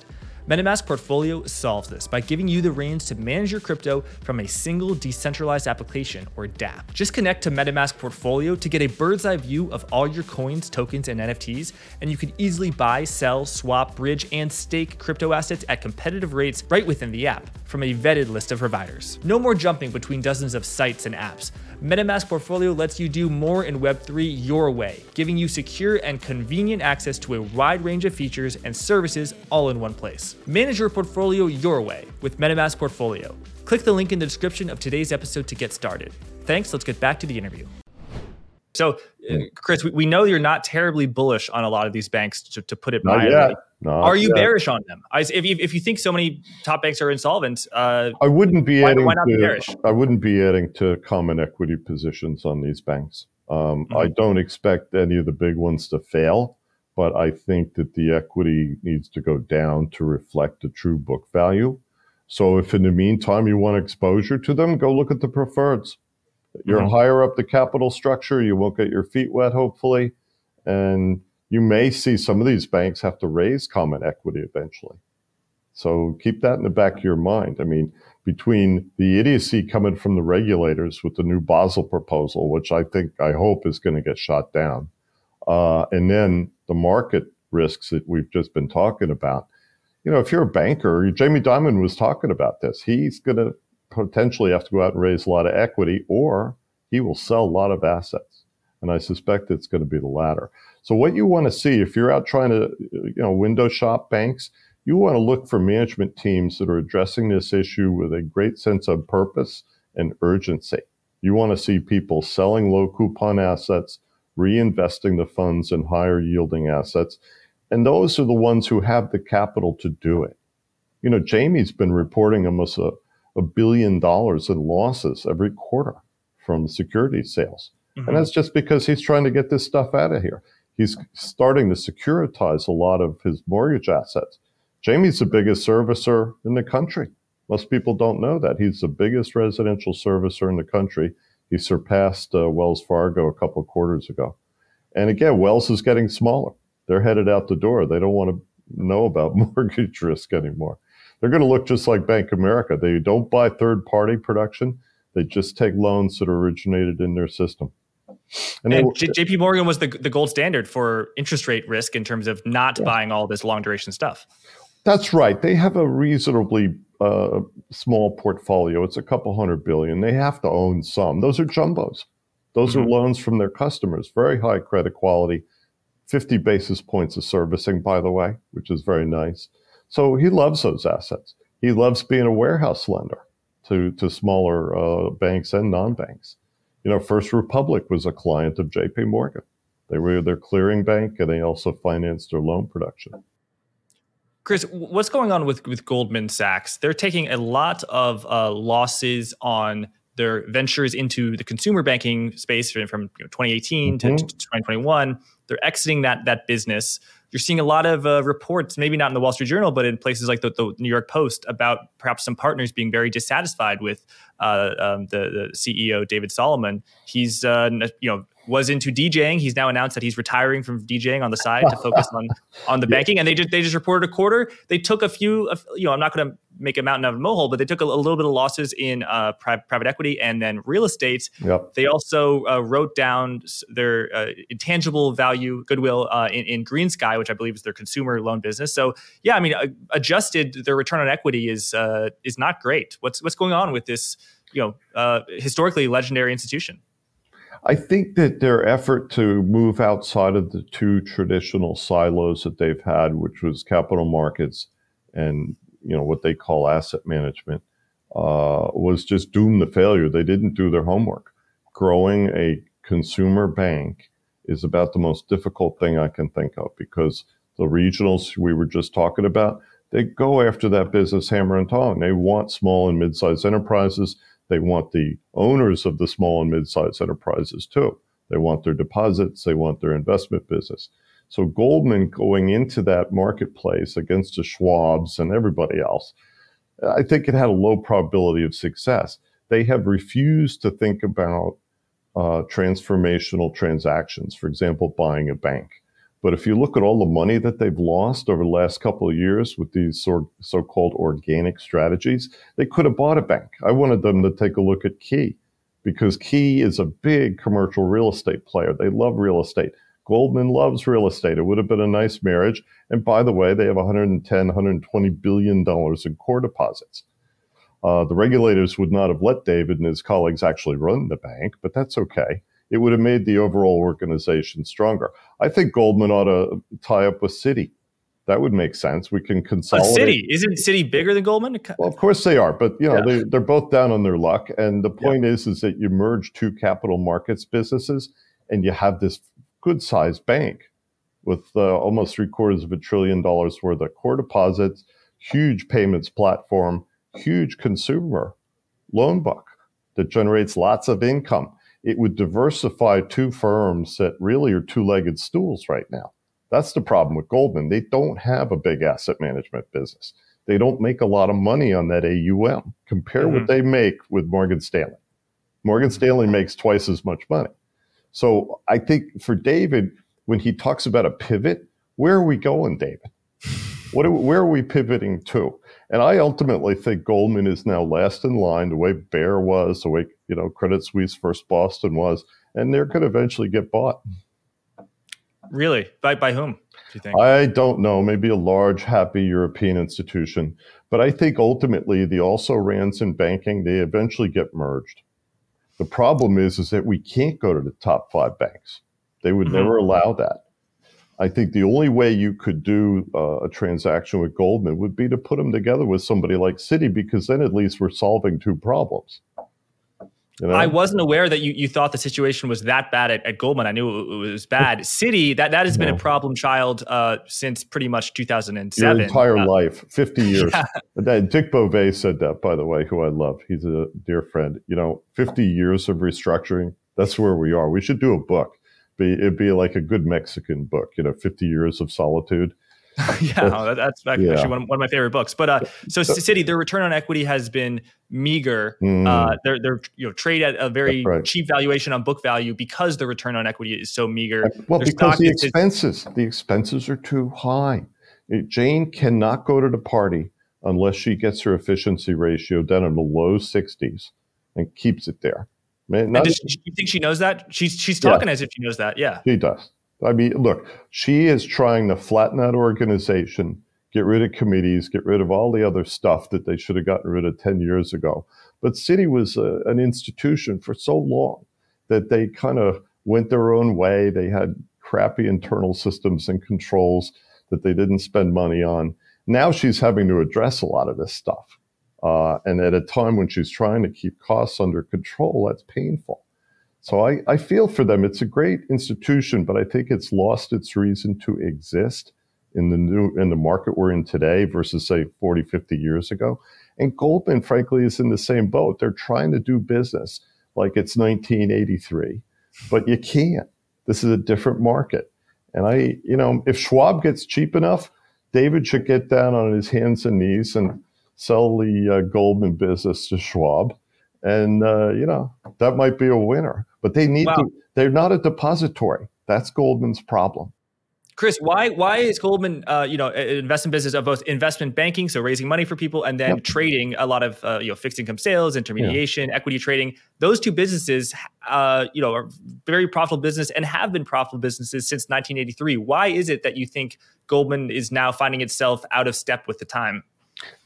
MetaMask Portfolio solves this by giving you the reins to manage your crypto from a single decentralized application, or dApp. Just connect to MetaMask Portfolio to get a bird's eye view of all your coins, tokens, and NFTs, and you can easily buy, sell, swap, bridge, and stake crypto assets at competitive rates right within the app from a vetted list of providers. No more jumping between dozens of sites and apps. MetaMask Portfolio lets you do more in Web3 your way, giving you secure and convenient access to a wide range of features and services all in one place. Manage your portfolio your way with MetaMask Portfolio. Click the link in the description of today's episode to get started. Thanks, let's get back to the interview. So, Chris, we know you're not terribly bullish on a lot of these banks, to put it mildly. Are you bearish on them? If you think so many top banks are insolvent, I wouldn't be adding to common equity positions on these banks. I don't expect any of the big ones to fail, but I think that the equity needs to go down to reflect the true book value. So if in the meantime you want exposure to them, go look at the preferreds. You're higher up the capital structure. You won't get your feet wet, hopefully. And you may see some of these banks have to raise common equity eventually. So keep that in the back of your mind. I mean, between the idiocy coming from the regulators with the new Basel proposal, which I hope is going to get shot down, and then the market risks that we've just been talking about, if you're a banker, Jamie Dimon was talking about this. He's going to potentially have to go out and raise a lot of equity, or he will sell a lot of assets. And I suspect it's going to be the latter. So what you want to see, if you're out trying to window shop banks, you want to look for management teams that are addressing this issue with a great sense of purpose and urgency. You want to see people selling low coupon assets, reinvesting the funds in higher yielding assets. And those are the ones who have the capital to do it. Jamie's been reporting almost $1 billion in losses every quarter from security sales. And that's just because he's trying to get this stuff out of here. He's starting to securitize a lot of his mortgage assets. Jamie's the biggest servicer in the country. Most people don't know that. He's the biggest residential servicer in the country. He surpassed Wells Fargo a couple of quarters ago. And again, Wells is getting smaller. They're headed out the door. They don't want to know about mortgage risk anymore. They're going to look just like Bank of America. They don't buy third-party production. They just take loans that are originated in their system. And J.P. Morgan was the gold standard for interest rate risk in terms of not buying all this long-duration stuff. That's right. They have a reasonably small portfolio. It's $200 billion. They have to own some. Those are jumbos. Those are loans from their customers. Very high credit quality, 50 basis points of servicing, by the way, which is very nice. So he loves those assets. He loves being a warehouse lender to smaller banks and non-banks. First Republic was a client of J.P. Morgan. They were their clearing bank, and they also financed their loan production. Chris, what's going on with Goldman Sachs? They're taking a lot of losses on their ventures into the consumer banking space from 2018 to 2021. They're exiting that business. You're seeing a lot of reports, maybe not in the Wall Street Journal, but in places like the New York Post, about perhaps some partners being very dissatisfied with the CEO, David Solomon. He's was into DJing. He's now announced that he's retiring from DJing on the side to focus on the banking. And they just reported a quarter. They took a few, I'm not going to make a mountain out of a molehill, but they took a little bit of losses in private equity and then real estate. Yep. They also wrote down their intangible value, goodwill in GreenSky, which I believe is their consumer loan business. So yeah, I mean, adjusted, their return on equity is not great. What's going on with this, historically legendary institution? I think that their effort to move outside of the two traditional silos that they've had, which was capital markets and what they call asset management, was just doomed to failure. They didn't do their homework. Growing a consumer bank is about the most difficult thing I can think of, because the regionals we were just talking about, they go after that business hammer and tongs. They want small and mid-sized enterprises. They want the owners of the small and mid-sized enterprises too. They want their deposits. They want their investment business. So Goldman going into that marketplace against the Schwabs and everybody else, I think it had a low probability of success. They have refused to think about transformational transactions, for example, buying a bank. But if you look at all the money that they've lost over the last couple of years with these so-called organic strategies, they could have bought a bank. I wanted them to take a look at Key, because Key is a big commercial real estate player. They love real estate. Goldman loves real estate. It would have been a nice marriage. And by the way, they have $110, $120 billion in core deposits. The regulators would not have let David and his colleagues actually run the bank, but that's okay. It would have made the overall organization stronger. I think Goldman ought to tie up with Citi. That would make sense. We can consolidate. But Citi, isn't Citi bigger than Goldman? Well, of course they are, but they're both down on their luck. And the point is that you merge two capital markets businesses, and you have this good-sized bank with almost $750 billion worth of core deposits, huge payments platform, huge consumer loan book that generates lots of income. It would diversify two firms that really are two-legged stools right now. That's the problem with Goldman. They don't have a big asset management business. They don't make a lot of money on that AUM. Compare what they make with Morgan Stanley. Morgan Stanley makes twice as much money. So I think for David, when he talks about a pivot, where are we going, David? Where are we pivoting to? And I ultimately think Goldman is now last in line, the way Bear was, the way Credit Suisse, First Boston was, and they could eventually get bought. Really? By whom, do you think? I don't know. Maybe a large, happy European institution. But I think ultimately the also-rans in banking, they eventually get merged. The problem is that we can't go to the top five banks. They would never allow that. I think the only way you could do a transaction with Goldman would be to put them together with somebody like Citi, because then at least we're solving two problems. I wasn't aware that you thought the situation was that bad at Goldman. I knew it was bad. Citi, that has been a problem child since pretty much 2007. Your entire life, 50 years. Yeah. Dick Beauvais said that, by the way, who I love. He's a dear friend. 50 years of restructuring, that's where we are. We should do a book. It'd be like a good Mexican book, 50 years of solitude. That's actually one of my favorite books. But so Citi, their return on equity has been meager. They're trade at a very cheap valuation on book value because the return on equity is so meager. Well, their because the expenses are too high. Jane cannot go to the party unless she gets her efficiency ratio down in the low 60s and keeps it there. Man, and does she think she knows that? She's talking as if she knows that, She does. I mean, look, she is trying to flatten out organization, get rid of committees, get rid of all the other stuff that they should have gotten rid of 10 years ago. But Citi was an institution for so long that they kind of went their own way. They had crappy internal systems and controls that they didn't spend money on. Now she's having to address a lot of this stuff. And at a time when she's trying to keep costs under control, that's painful. So I feel for them. It's a great institution, but I think it's lost its reason to exist in the market we're in today versus, say, 40, 50 years ago. And Goldman, frankly, is in the same boat. They're trying to do business like it's 1983, but you can't. This is a different market. And I, you know, if Schwab gets cheap enough, David should get down on his hands and knees and sell the Goldman business to Schwab. And, you know, that might be a winner. But they need to, they're not a depository. That's Goldman's problem. Chris, why is Goldman, you know, an investment business of both investment banking, so raising money for people, and then trading a lot of, you know, fixed income sales, intermediation, equity trading? Those two businesses, you know, are very profitable business and have been profitable businesses since 1983. Why is it that you think Goldman is now finding itself out of step with the time?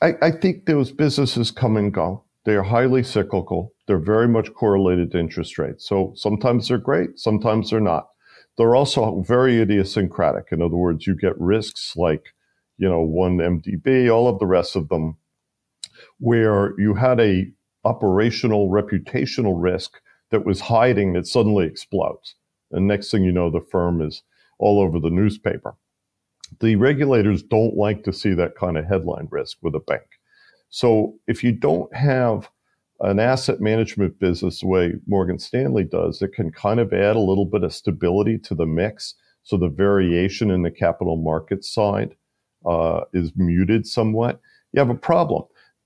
I think those businesses come and go. They are highly cyclical. They're very much correlated to interest rates. So sometimes they're great, sometimes they're not. They're also very idiosyncratic. In other words, you get risks like, you know, one MDB, all of the rest of them, where you had a operational, reputational risk that was hiding that suddenly explodes. And next thing you know, the firm is all over the newspaper. The regulators don't like to see that kind of headline risk with a bank. So if you don't have an asset management business the way Morgan Stanley does, it can kind of add a little bit of stability to the mix. So the variation in the capital market side is muted somewhat. You have a problem.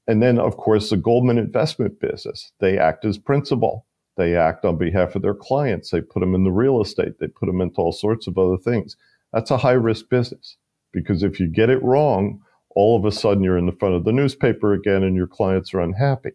And then, of course, the Goldman investment business, they act as principal. They act on behalf of their clients. They put them in the real estate. They put them into all sorts of other things. That's a high-risk business, because if you get it wrong, all of a sudden you're in the front of the newspaper again and your clients are unhappy.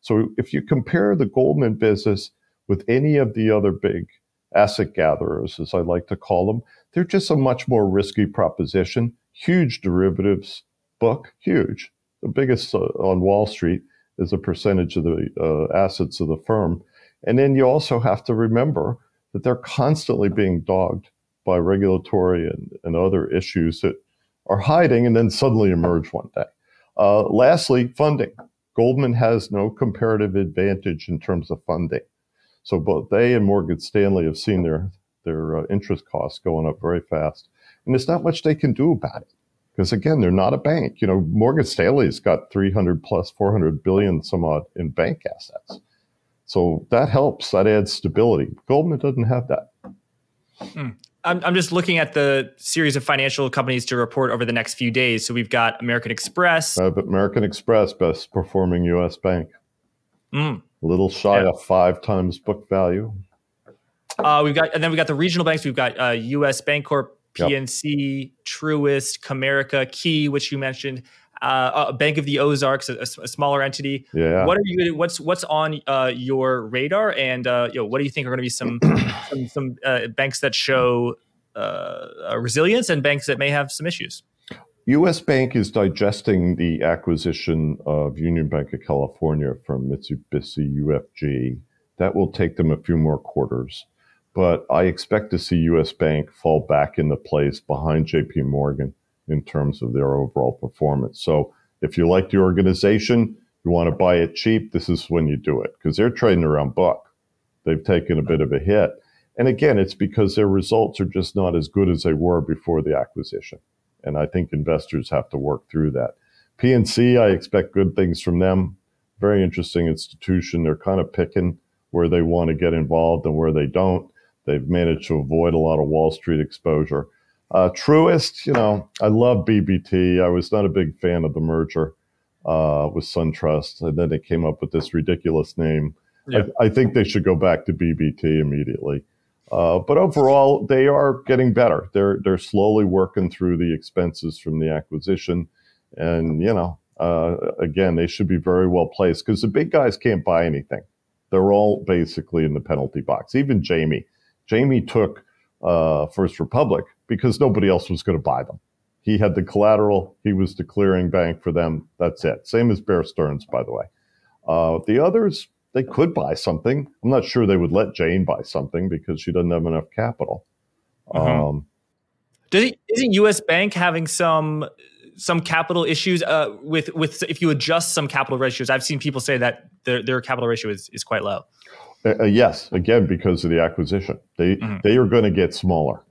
So if you compare the Goldman business with any of the other big asset gatherers, as I like to call them, they're just a much more risky proposition. Huge derivatives book, huge. The biggest on Wall Street is a percentage of the assets of the firm. And then you also have to remember that they're constantly being dogged by regulatory and other issues that are hiding and then suddenly emerge one day. Lastly, funding. Goldman has no comparative advantage in terms of funding. So both they and Morgan Stanley have seen their interest costs going up very fast. And there's not much they can do about it, because again, they're not a bank. You know, Morgan Stanley's got 300 plus 400 billion some odd in bank assets. So that helps, that adds stability. Goldman doesn't have that. I'm just looking at the series of financial companies to report over the next few days. So we've got American Express. But American Express, best performing U.S. bank. A little shy of 5 times book value. We've got the regional banks. We've got U.S. Bancorp, PNC, Truist, Comerica, Key, which you mentioned. Bank of the Ozarks, a smaller entity. What's on your radar, and you know, what do you think are going to be some banks that show resilience and banks that may have some issues? U.S. Bank is digesting the acquisition of Union Bank of California from Mitsubishi UFG. That will take them a few more quarters, but I expect to see U.S. Bank fall back into place behind J.P. Morgan in terms of their overall performance. So if you like the organization, you want to buy it cheap, this is when you do it, because they're trading around buck. They've taken a bit of a hit. And again, it's because their results are just not as good as they were before the acquisition. And I think investors have to work through that. PNC, I expect good things from them. Very interesting institution. They're kind of picking where they want to get involved and where they don't. They've managed to avoid a lot of Wall Street exposure. Truist, you know, I love BBT. I was not a big fan of the merger with SunTrust, and then they came up with this ridiculous name. I think they should go back to BBT immediately. But overall, they are getting better. They're slowly working through the expenses from the acquisition, and you know, again, they should be very well placed, because the big guys can't buy anything. They're all basically in the penalty box. Even Jamie took First Republic, because nobody else was going to buy them. He had the collateral. He was the clearing bank for them. That's it. Same as Bear Stearns, by the way. The others, they could buy something. I'm not sure they would let Jane buy something, because she doesn't have enough capital. Isn't U.S. Bank having some capital issues with if you adjust some capital ratios? I've seen people say that their capital ratio is quite low. Yes, again, because of the acquisition. They are going to get smaller.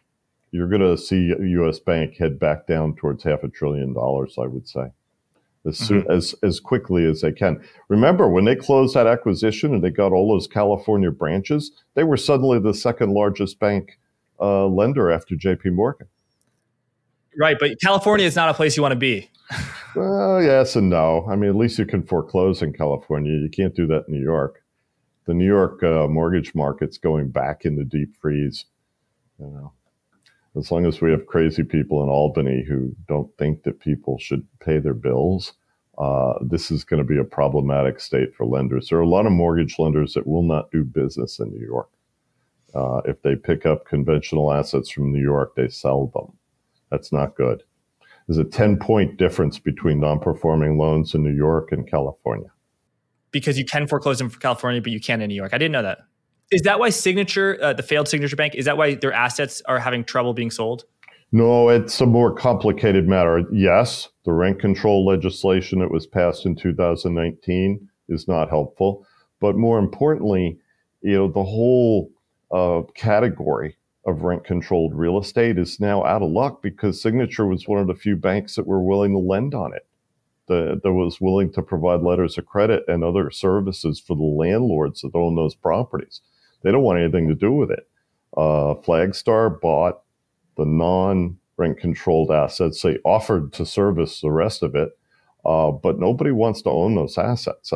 You're going to see U.S. Bank head back down towards $500 billion, I would say. as quickly as they can. Remember, when they closed that acquisition and they got all those California branches, they were suddenly the second largest bank lender after J.P. Morgan. Right, but California is not a place you want to be. Well, yes and no. I mean, at least you can foreclose in California. You can't do that in New York. The New York mortgage market's going back into deep freeze. You know, as long as we have crazy people in Albany who don't think that people should pay their bills, this is going to be a problematic state for lenders. There are a lot of mortgage lenders that will not do business in New York. If they pick up conventional assets from New York, they sell them. That's not good. There's a 10-point difference between non-performing loans in New York and California. Because you can foreclose them for California, but you can't in New York. I didn't know that. Is that why Signature, the failed Signature Bank, is that why their assets are having trouble being sold? No, it's a more complicated matter. Yes, the rent control legislation that was passed in 2019 is not helpful. But more importantly, you know, the whole category of rent-controlled real estate is now out of luck because Signature was one of the few banks that were willing to lend on it, that was willing to provide letters of credit and other services for the landlords that own those properties. They don't want anything to do with it. Flagstar bought the non-rent-controlled assets. They offered to service the rest of it, but nobody wants to own those assets.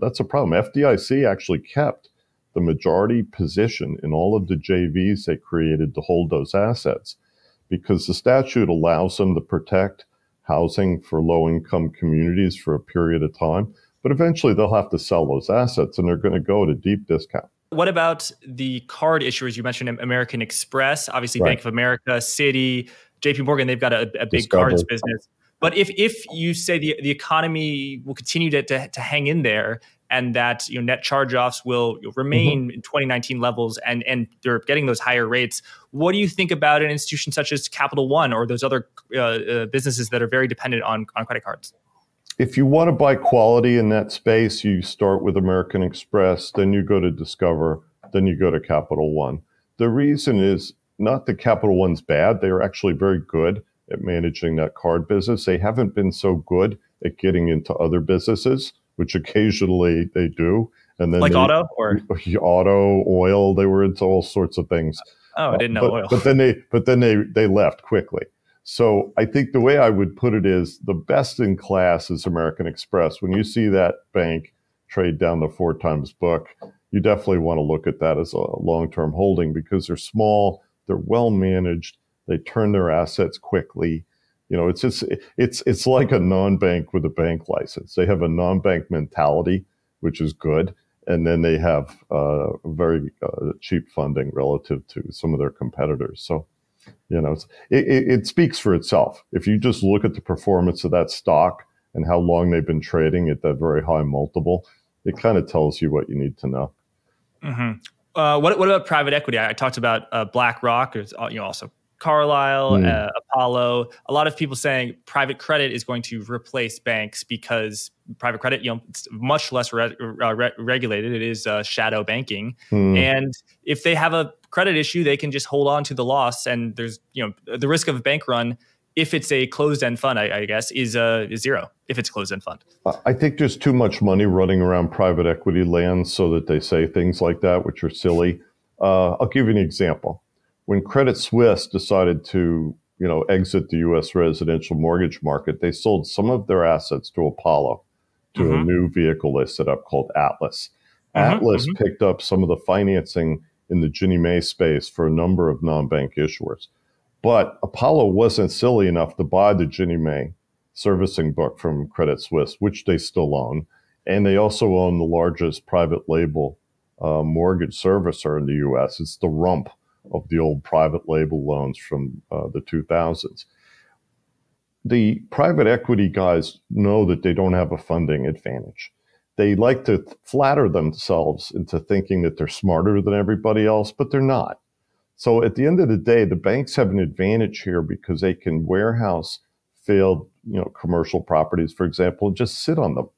That's a problem. FDIC actually kept the majority position in all of the JVs they created to hold those assets because the statute allows them to protect housing for low-income communities for a period of time. But eventually they'll have to sell those assets and they're going to go at a deep discount. What about the card issuers? You mentioned American Express, obviously right. Bank of America, Citi, J.P. Morgan, they've got a big Discover. Cards business. But if you say the economy will continue to hang in there and that net charge-offs will remain in 2019 levels and they're getting those higher rates, what do you think about an institution such as Capital One or those other businesses that are very dependent on credit cards? If you want to buy quality in that space, you start with American Express, then you go to Discover, then you go to Capital One. The reason is not that Capital One's bad. They are actually very good at managing that card business. They haven't been so good at getting into other businesses, which occasionally they do. And then auto, oil, they were into all sorts of things. Oh, I didn't know oil. But then they left quickly. So I think the way I would put it is the best in class is American Express. When you see that bank trade down to 4 times book, you definitely want to look at that as a long-term holding because they're small, they're well-managed, they turn their assets quickly. You know, it's just it's like a non-bank with a bank license. They have a non-bank mentality, which is good, and then they have very cheap funding relative to some of their competitors. So, you know, it speaks for itself. If you just look at the performance of that stock and how long they've been trading at that very high multiple, it kind of tells you what you need to know. Mm-hmm. What about private equity? I talked about BlackRock, or also Carlyle, Apollo, a lot of people saying private credit is going to replace banks because private credit, it's much less regulated. It is shadow banking. And if they have a credit issue, they can just hold on to the loss. And there's, the risk of a bank run, if it's a closed-end fund, I guess, is zero if it's a closed-end fund. I think there's too much money running around private equity land so that they say things like that, which are silly. I'll give you an example. When Credit Suisse decided to, exit the U.S. residential mortgage market, they sold some of their assets to Apollo, to a new vehicle they set up called Atlas. Atlas picked up some of the financing in the Ginnie Mae space for a number of non-bank issuers. But Apollo wasn't silly enough to buy the Ginnie Mae servicing book from Credit Suisse, which they still own. And they also own the largest private label mortgage servicer in the U.S. It's the rump of the old private label loans from the 2000s. The private equity guys know that they don't have a funding advantage. They like to flatter themselves into thinking that they're smarter than everybody else, but they're not. So at the end of the day, the banks have an advantage here because they can warehouse failed, commercial properties, for example, and just sit on them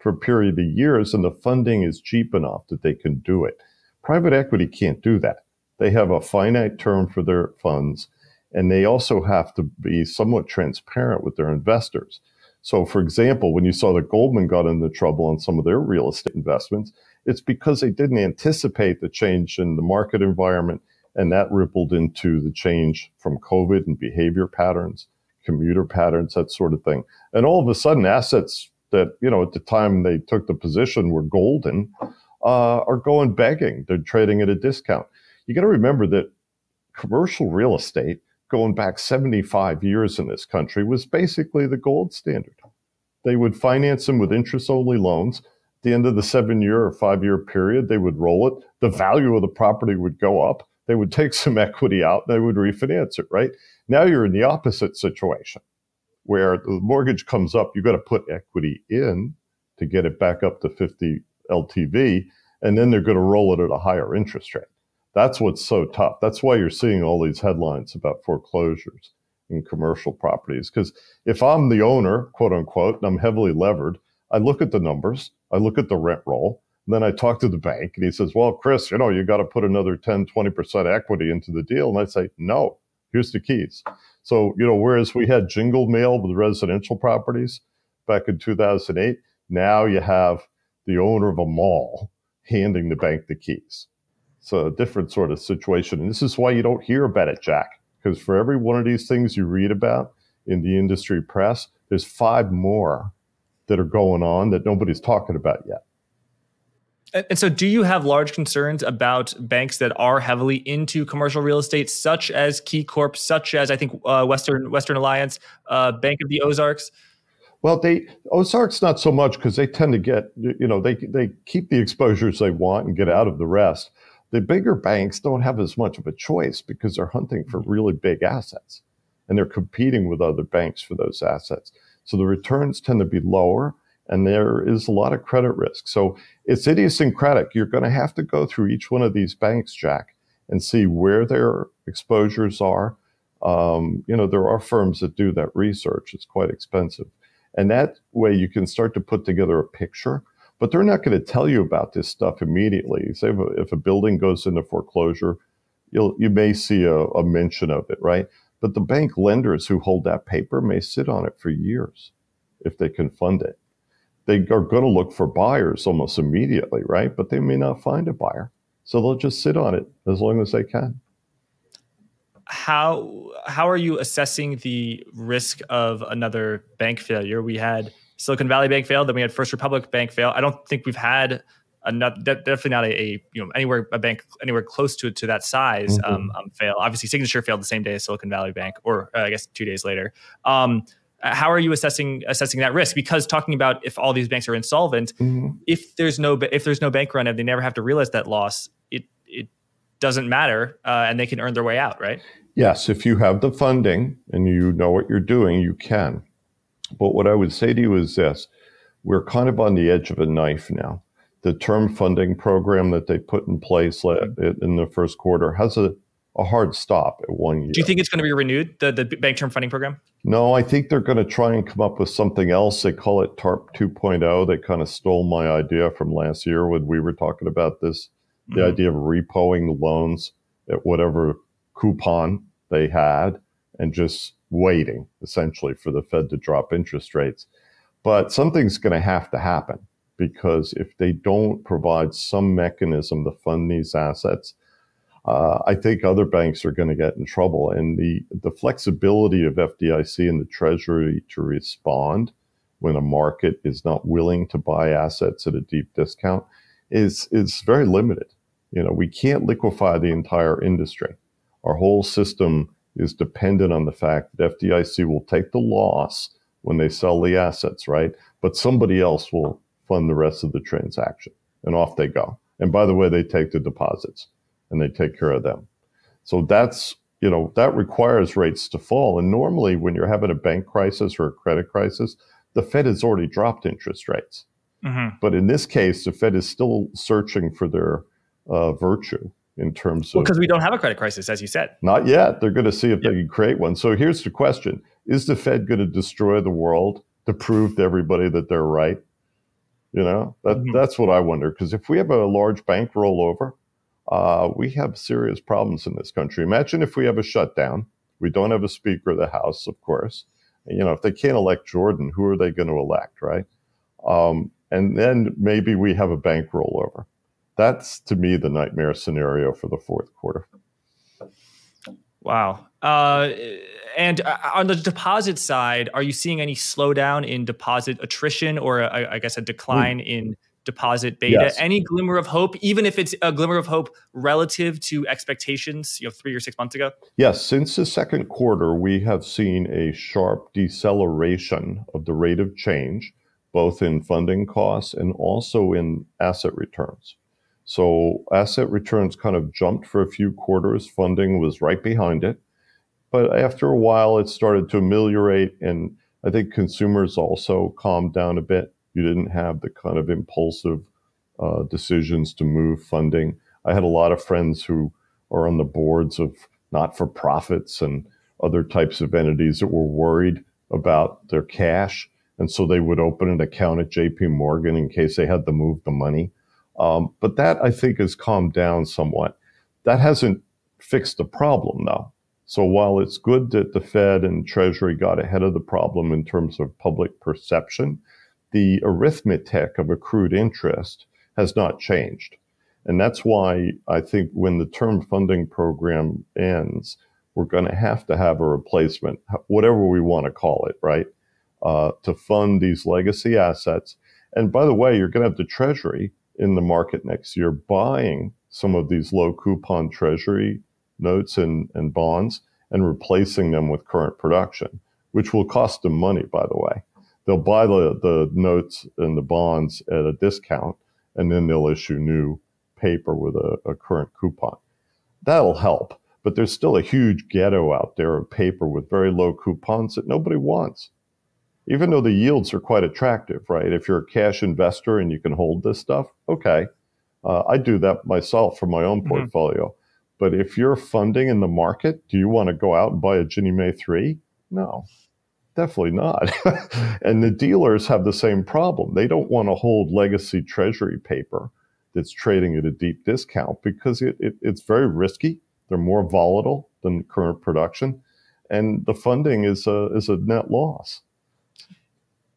for a period of years, and the funding is cheap enough that they can do it. Private equity can't do that. They have a finite term for their funds, and they also have to be somewhat transparent with their investors. So, for example, when you saw that Goldman got into trouble on some of their real estate investments, it's because they didn't anticipate the change in the market environment, and that rippled into the change from COVID and behavior patterns, commuter patterns, that sort of thing. And all of a sudden, assets that, you know, at the time they took the position were golden, are going begging. They're trading at a discount. You got to remember that commercial real estate, going back 75 years in this country, was basically the gold standard. They would finance them with interest-only loans. At the end of the 7-year or 5-year period, they would roll it. The value of the property would go up. They would take some equity out. They would refinance it, right? Now you're in the opposite situation where the mortgage comes up. You've got to put equity in to get it back up to 50 LTV, and then they're going to roll it at a higher interest rate. That's what's so tough. That's why you're seeing all these headlines about foreclosures in commercial properties. Because if I'm the owner, quote unquote, and I'm heavily levered, I look at the numbers, I look at the rent roll, and then I talk to the bank, and he says, well, Chris, you know, you got to put another 10, 20% equity into the deal. And I say, no, here's the keys. So, you know, whereas we had jingle mail with residential properties back in 2008, now you have the owner of a mall handing the bank the keys. It's a different sort of situation. And this is why you don't hear about it, Jack, because for every one of these things you read about in the industry press, there's 5 more that are going on that nobody's talking about yet. And so do you have large concerns about banks that are heavily into commercial real estate, such as Key Corp, such as, I think, Western Alliance, Bank of the Ozarks? Well, Ozarks not so much, because they tend to get, you know, they keep the exposures they want and get out of the rest. The bigger banks don't have as much of a choice because they're hunting for really big assets and they're competing with other banks for those assets. So the returns tend to be lower and there is a lot of credit risk. So it's idiosyncratic. You're going to have to go through each one of these banks, Jack, and see where their exposures are. You know, there are firms that do that research. It's quite expensive. And that way you can start to put together a picture. But they're not going to tell you about this stuff immediately. Say if a building goes into foreclosure, you may see a mention of it, right? But the bank lenders who hold that paper may sit on it for years if they can fund it. They are going to look for buyers almost immediately, right? But they may not find a buyer. So they'll just sit on it as long as they can. How are you assessing the risk of another bank failure? We had Silicon Valley Bank failed. Then we had First Republic Bank fail. I don't think we've had enough. Definitely not a bank anywhere close to that size fail. Obviously, Signature failed the same day as Silicon Valley Bank, or I guess 2 days later. How are you assessing that risk? Because talking about if all these banks are insolvent, if there's no bank run and they never have to realize that loss, it doesn't matter, and they can earn their way out, right? Yes, if you have the funding and you know what you're doing, you can. But what I would say to you is this: we're kind of on the edge of a knife now. The term funding program that they put in place in the first quarter has a hard stop at 1 year. Do you think it's going to be renewed, the Bank Term Funding Program? No, I think they're going to try and come up with something else. They call it TARP 2.0. They kind of stole my idea from last year when we were talking about this, the idea of repoing the loans at whatever coupon they had and just waiting essentially for the Fed to drop interest rates. But something's going to happen, because if they don't provide some mechanism to fund these assets, I think other banks are going to get in trouble. And the flexibility of FDIC and the Treasury to respond when a market is not willing to buy assets at a deep discount is very limited. You know, we can't liquefy the entire industry. Our whole system is dependent on the fact that FDIC will take the loss when they sell the assets, right? But somebody else will fund the rest of the transaction, and off they go. And by the way, they take the deposits and they take care of them. So that's, you know, that requires rates to fall. And normally when you're having a bank crisis or a credit crisis, the Fed has already dropped interest rates. But in this case, the Fed is still searching for their virtue. In terms of, because we don't have a credit crisis, as you said. Not yet. They're going to see if they can create one. So here's the question. Is the Fed going to destroy the world to prove to everybody that they're right? You know, that's what I wonder. Because if we have a large bank rollover, we have serious problems in this country. Imagine if we have a shutdown. We don't have a Speaker of the House, of course. You know, if they can't elect Jordan, who are they going to elect, right? And then maybe we have a bank rollover. That's, to me, the nightmare scenario for the fourth quarter. Wow. And on the deposit side, are you seeing any slowdown in deposit attrition or, I guess, a decline in deposit beta? Yes. Any glimmer of hope, even if it's a glimmer of hope relative to expectations, 3 or 6 months ago? Yes. Since the second quarter, we have seen a sharp deceleration of the rate of change, both in funding costs and also in asset returns. So asset returns kind of jumped for a few quarters. Funding was right behind it. But after a while, it started to ameliorate. And I think consumers also calmed down a bit. You didn't have the kind of impulsive decisions to move funding. I had a lot of friends who are on the boards of not-for-profits and other types of entities that were worried about their cash. And so they would open an account at J.P. Morgan in case they had to move the money. But that, I think, has calmed down somewhat. That hasn't fixed the problem, though. So while it's good that the Fed and Treasury got ahead of the problem in terms of public perception, the arithmetic of accrued interest has not changed. And that's why I think when the term funding program ends, we're going to have a replacement, whatever we want to call it, right, to fund these legacy assets. And by the way, you're going to have the Treasury in the market next year buying some of these low coupon Treasury notes and bonds and replacing them with current production, which will cost them money, by the way. They'll buy the notes and the bonds at a discount, and then they'll issue new paper with a current coupon. That'll help, but there's still a huge ghetto out there of paper with very low coupons that nobody wants. Even though the yields are quite attractive, right? If you're a cash investor and you can hold this stuff, okay. I do that myself for my own portfolio. But if you're funding in the market, do you want to go out and buy a Ginnie Mae 3? No, definitely not. And the dealers have the same problem. They don't want to hold legacy Treasury paper that's trading at a deep discount because it's very risky. They're more volatile than current production. And the funding is a net loss.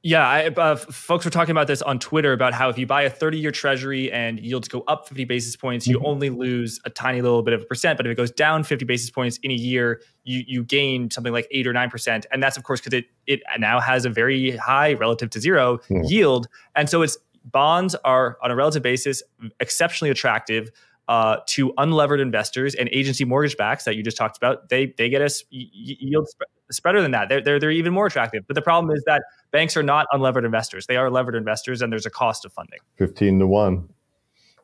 Yeah, folks were talking about this on Twitter about how if you buy a 30-year treasury and yields go up 50 basis points, you only lose a tiny little bit of a percent. But if it goes down 50 basis points in a year, you gain something like 8 or 9%. And that's, of course, because it now has a very high relative to zero yield. And so its bonds are, on a relative basis, exceptionally attractive to unlevered investors, and agency mortgage backs that you just talked about, they get a yield spreader than that. They're even more attractive. But the problem is that banks are not unlevered investors. They are levered investors, and there's a cost of funding. 15 to 1.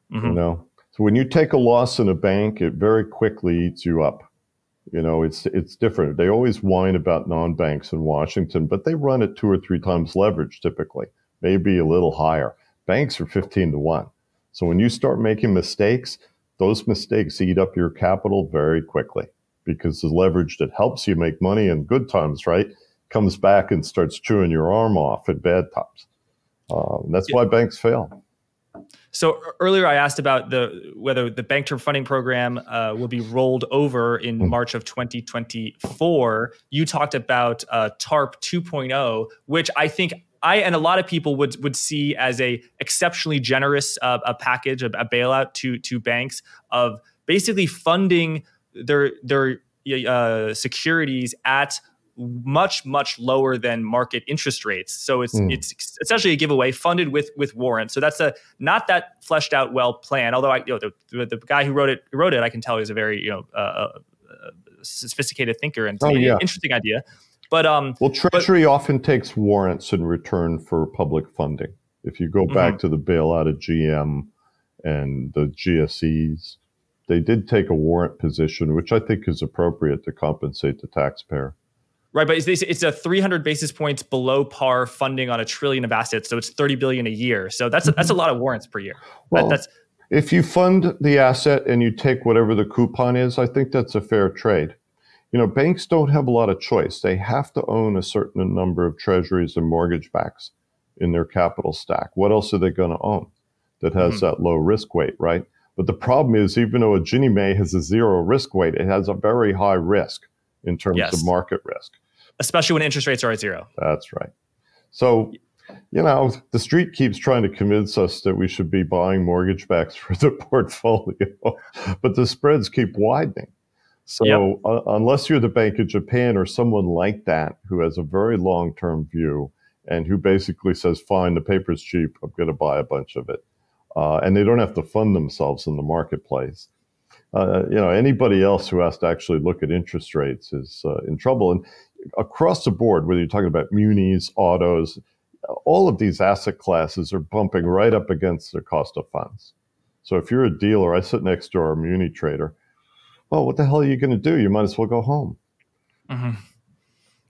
You know, so when you take a loss in a bank, it very quickly eats you up. You know, it's different. They always whine about non-banks in Washington, but they run at 2 or 3 times leverage typically, maybe a little higher. Banks are 15 to 1. So when you start making mistakes, those mistakes eat up your capital very quickly because the leverage that helps you make money in good times, right, comes back and starts chewing your arm off at bad times. That's why banks fail. So earlier I asked about whether the Bank Term Funding Program will be rolled over in March of 2024. You talked about TARP 2.0, which I think I and a lot of people would see as a exceptionally generous a package, a bailout to banks of basically funding their securities at much lower than market interest rates. So it's essentially a giveaway funded with warrants. So that's not that fleshed out well plan. Although the guy who wrote it, I can tell he's a very sophisticated thinker and an interesting idea. But, Treasury often takes warrants in return for public funding. If you go back to the bailout of GM and the GSEs, they did take a warrant position, which I think is appropriate to compensate the taxpayer. Right, but it's a 300 basis points below par funding on $1 trillion of assets, so it's $30 billion a year. So that's a lot of warrants per year. Well, if you fund the asset and you take whatever the coupon is, I think that's a fair trade. You know, banks don't have a lot of choice. They have to own a certain number of treasuries and mortgage backs in their capital stack. What else are they going to own that has that low risk weight, right? But the problem is, even though a Ginnie Mae has a zero risk weight, it has a very high risk in terms of market risk. especially when interest rates are at zero. That's right. So, you know, the street keeps trying to convince us that we should be buying mortgage backs for the portfolio, but the spreads keep widening. So unless you're the Bank of Japan or someone like that who has a very long-term view and who basically says, fine, the paper's cheap, I'm going to buy a bunch of it. And they don't have to fund themselves in the marketplace. You know, anybody else who has to actually look at interest rates is in trouble. And across the board, whether you're talking about munis, autos, all of these asset classes are bumping right up against their cost of funds. So if you're a dealer, I sit next to our muni trader, well, what the hell are you going to do? You might as well go home. Mm-hmm.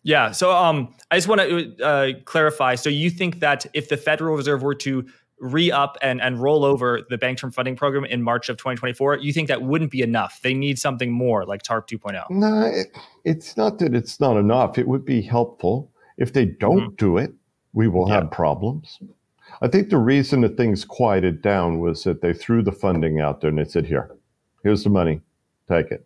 Yeah. So I just want to clarify. So you think that if the Federal Reserve were to re-up and roll over the Bank Term Funding Program in March of 2024, you think that wouldn't be enough? They need something more like TARP 2.0. No, it's not that it's not enough. It would be helpful. If they don't do it, we will have problems. I think the reason that things quieted down was that they threw the funding out there and they said, here's the money, take it.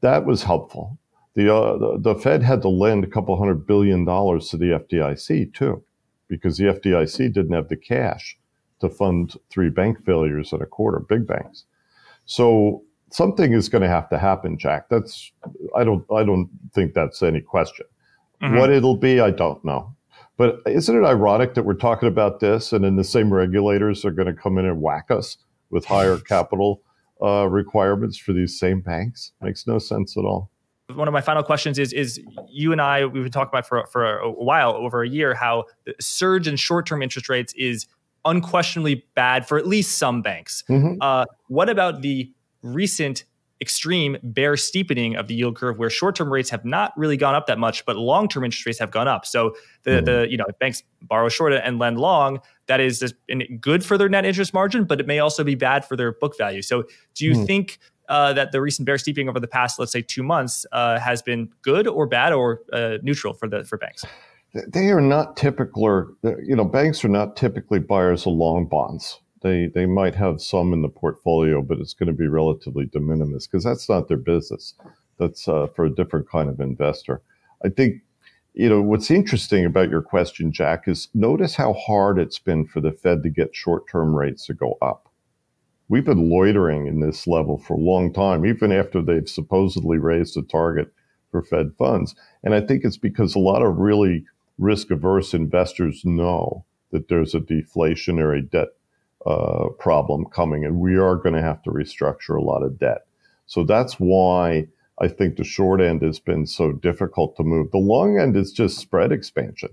That was helpful. The Fed had to lend $200 billion to the FDIC too, because the FDIC didn't have the cash to fund 3 bank failures and a quarter, big banks. So something is going to have to happen, Jack. I don't think that's any question. Mm-hmm. What it'll be, I don't know. But isn't it ironic that we're talking about this and then the same regulators are going to come in and whack us with higher capital requirements for these same banks? Makes no sense at all. One of my final questions is you and I, we've been talking about for a while, over a year, how the surge in short-term interest rates is unquestionably bad for at least some banks. Mm-hmm. What about the recent extreme bear steepening of the yield curve where short-term rates have not really gone up that much, but long-term interest rates have gone up? So the you know, if banks borrow short and lend long, that is just good for their net interest margin, but it may also be bad for their book value. So do you think that the recent bear steepening over the past, let's say, 2 months has been good or bad or neutral for banks? They are not typical, you know, banks are not typically buyers of long bonds. They might have some in the portfolio, but it's going to be relatively de minimis because that's not their business. That's for a different kind of investor. I think, you know, what's interesting about your question, Jack, is notice how hard it's been for the Fed to get short-term rates to go up. We've been loitering in this level for a long time, even after they've supposedly raised the target for Fed funds. And I think it's because a lot of really risk-averse investors know that there's a deflationary debt problem coming, and we are going to have to restructure a lot of debt. So that's why I think the short end has been so difficult to move. The long end is just spread expansion.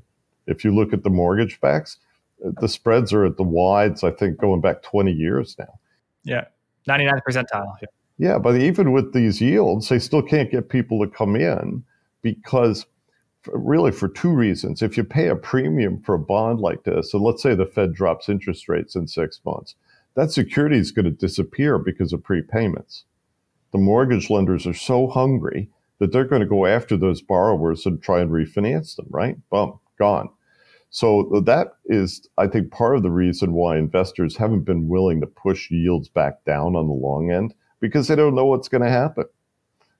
If you look at the mortgage backs, the spreads are at the wides, I think, going back 20 years now. Yeah, 99th percentile. Yeah, but even with these yields, they still can't get people to come in because really for 2 reasons. If you pay a premium for a bond like this, so let's say the Fed drops interest rates in 6 months, that security is going to disappear because of prepayments. The mortgage lenders are so hungry that they're going to go after those borrowers and try and refinance them, right? Boom, gone. So that is, I think, part of the reason why investors haven't been willing to push yields back down on the long end, because they don't know what's going to happen.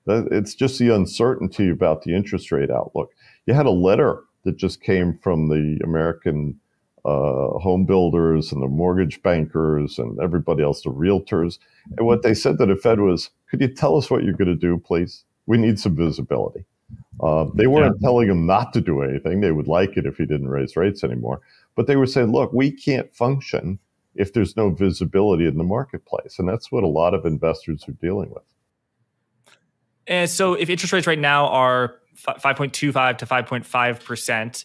It's just the uncertainty about the interest rate outlook. You had a letter that just came from the American home builders and the mortgage bankers and everybody else, the realtors. And what they said to the Fed was, could you tell us what you're going to do, please? We need some visibility. They weren't telling him not to do anything. They would like it if he didn't raise rates anymore. But they were saying, look, we can't function if there's no visibility in the marketplace. And that's what a lot of investors are dealing with. And so if interest rates right now are 5.25 to 5.5%,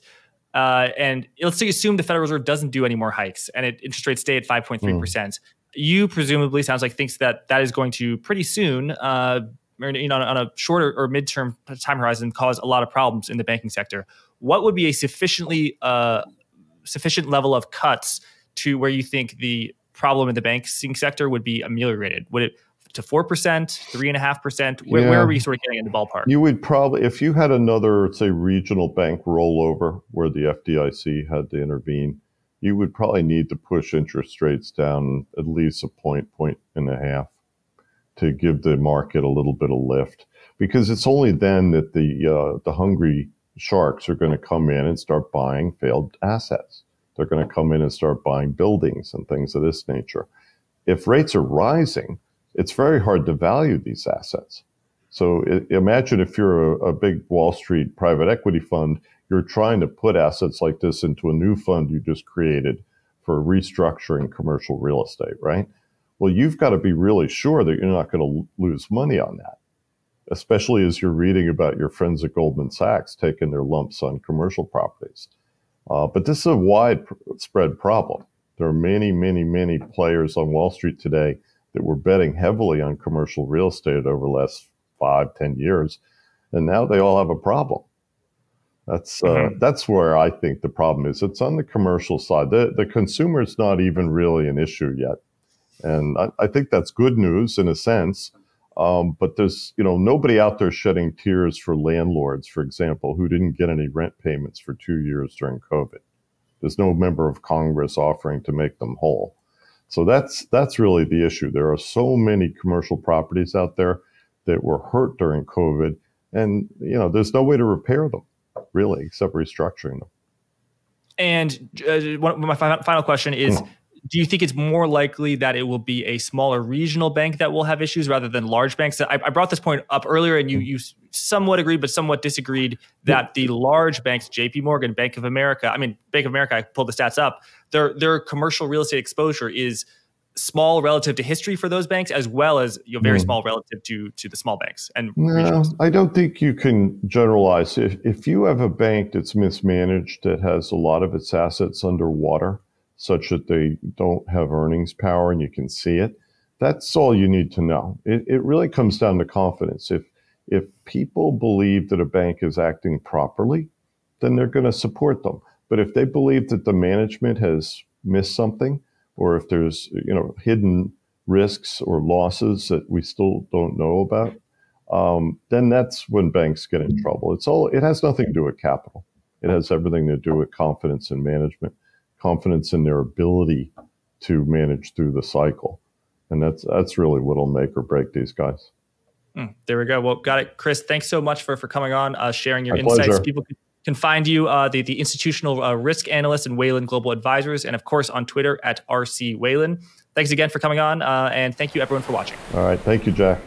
and let's assume the Federal Reserve doesn't do any more hikes and interest rates stay at 5.3%, you presumably, sounds like, thinks that is going to pretty soon, you know, on a shorter or midterm time horizon, cause a lot of problems in the banking sector. What would be a sufficient level of cuts to where you think the problem in the banking sector would be ameliorated? Would it to 4%, 3.5%? Where are we sort of getting in the ballpark? You would probably, if you had another, say, regional bank rollover where the FDIC had to intervene, you would probably need to push interest rates down at least a point and a half to give the market a little bit of lift, because it's only then that the hungry sharks are going to come in and start buying failed assets. They're going to come in and start buying buildings and things of this nature. If rates are rising, it's very hard to value these assets. So imagine if you're a big Wall Street private equity fund, you're trying to put assets like this into a new fund you just created for restructuring commercial real estate, right? Well, you've got to be really sure that you're not going to lose money on that, especially as you're reading about your friends at Goldman Sachs taking their lumps on commercial properties. But this is a widespread problem. There are many, many, many players on Wall Street today that were betting heavily on commercial real estate over the last 5-10 years, and now they all have a problem. That's where I think the problem is. It's on the commercial side. The consumer is not even really an issue yet, and I think that's good news in a sense. But there's nobody out there shedding tears for landlords, for example, who didn't get any rent payments for 2 years during COVID. There's no member of Congress offering to make them whole. So that's really the issue. There are so many commercial properties out there that were hurt during COVID, and there's no way to repair them, really, except restructuring them. And my final question is, do you think it's more likely that it will be a smaller regional bank that will have issues rather than large banks? I brought this point up earlier, and you somewhat agreed, but somewhat disagreed that the large banks, J.P. Morgan, Bank of America, I pulled the stats up, their commercial real estate exposure is small relative to history for those banks, as well as very small relative to the small banks. And regionals. I don't think you can generalize. If you have a bank that's mismanaged, that has a lot of its assets underwater, such that they don't have earnings power and you can see it, that's all you need to know. It really comes down to confidence. If people believe that a bank is acting properly, then they're going to support them. But if they believe that the management has missed something, or if there's hidden risks or losses that we still don't know about, then that's when banks get in trouble. It has nothing to do with capital. It has everything to do with confidence in management, confidence in their ability to manage through the cycle. And that's really what'll make or break these guys. There we go. Well, got it. Chris, thanks so much for coming on, sharing your insights. Pleasure. People can find you, the institutional risk analyst and Whalen Global Advisors, and of course on Twitter at RC Whalen. Thanks again for coming on, and thank you everyone for watching. All right. Thank you, Jack.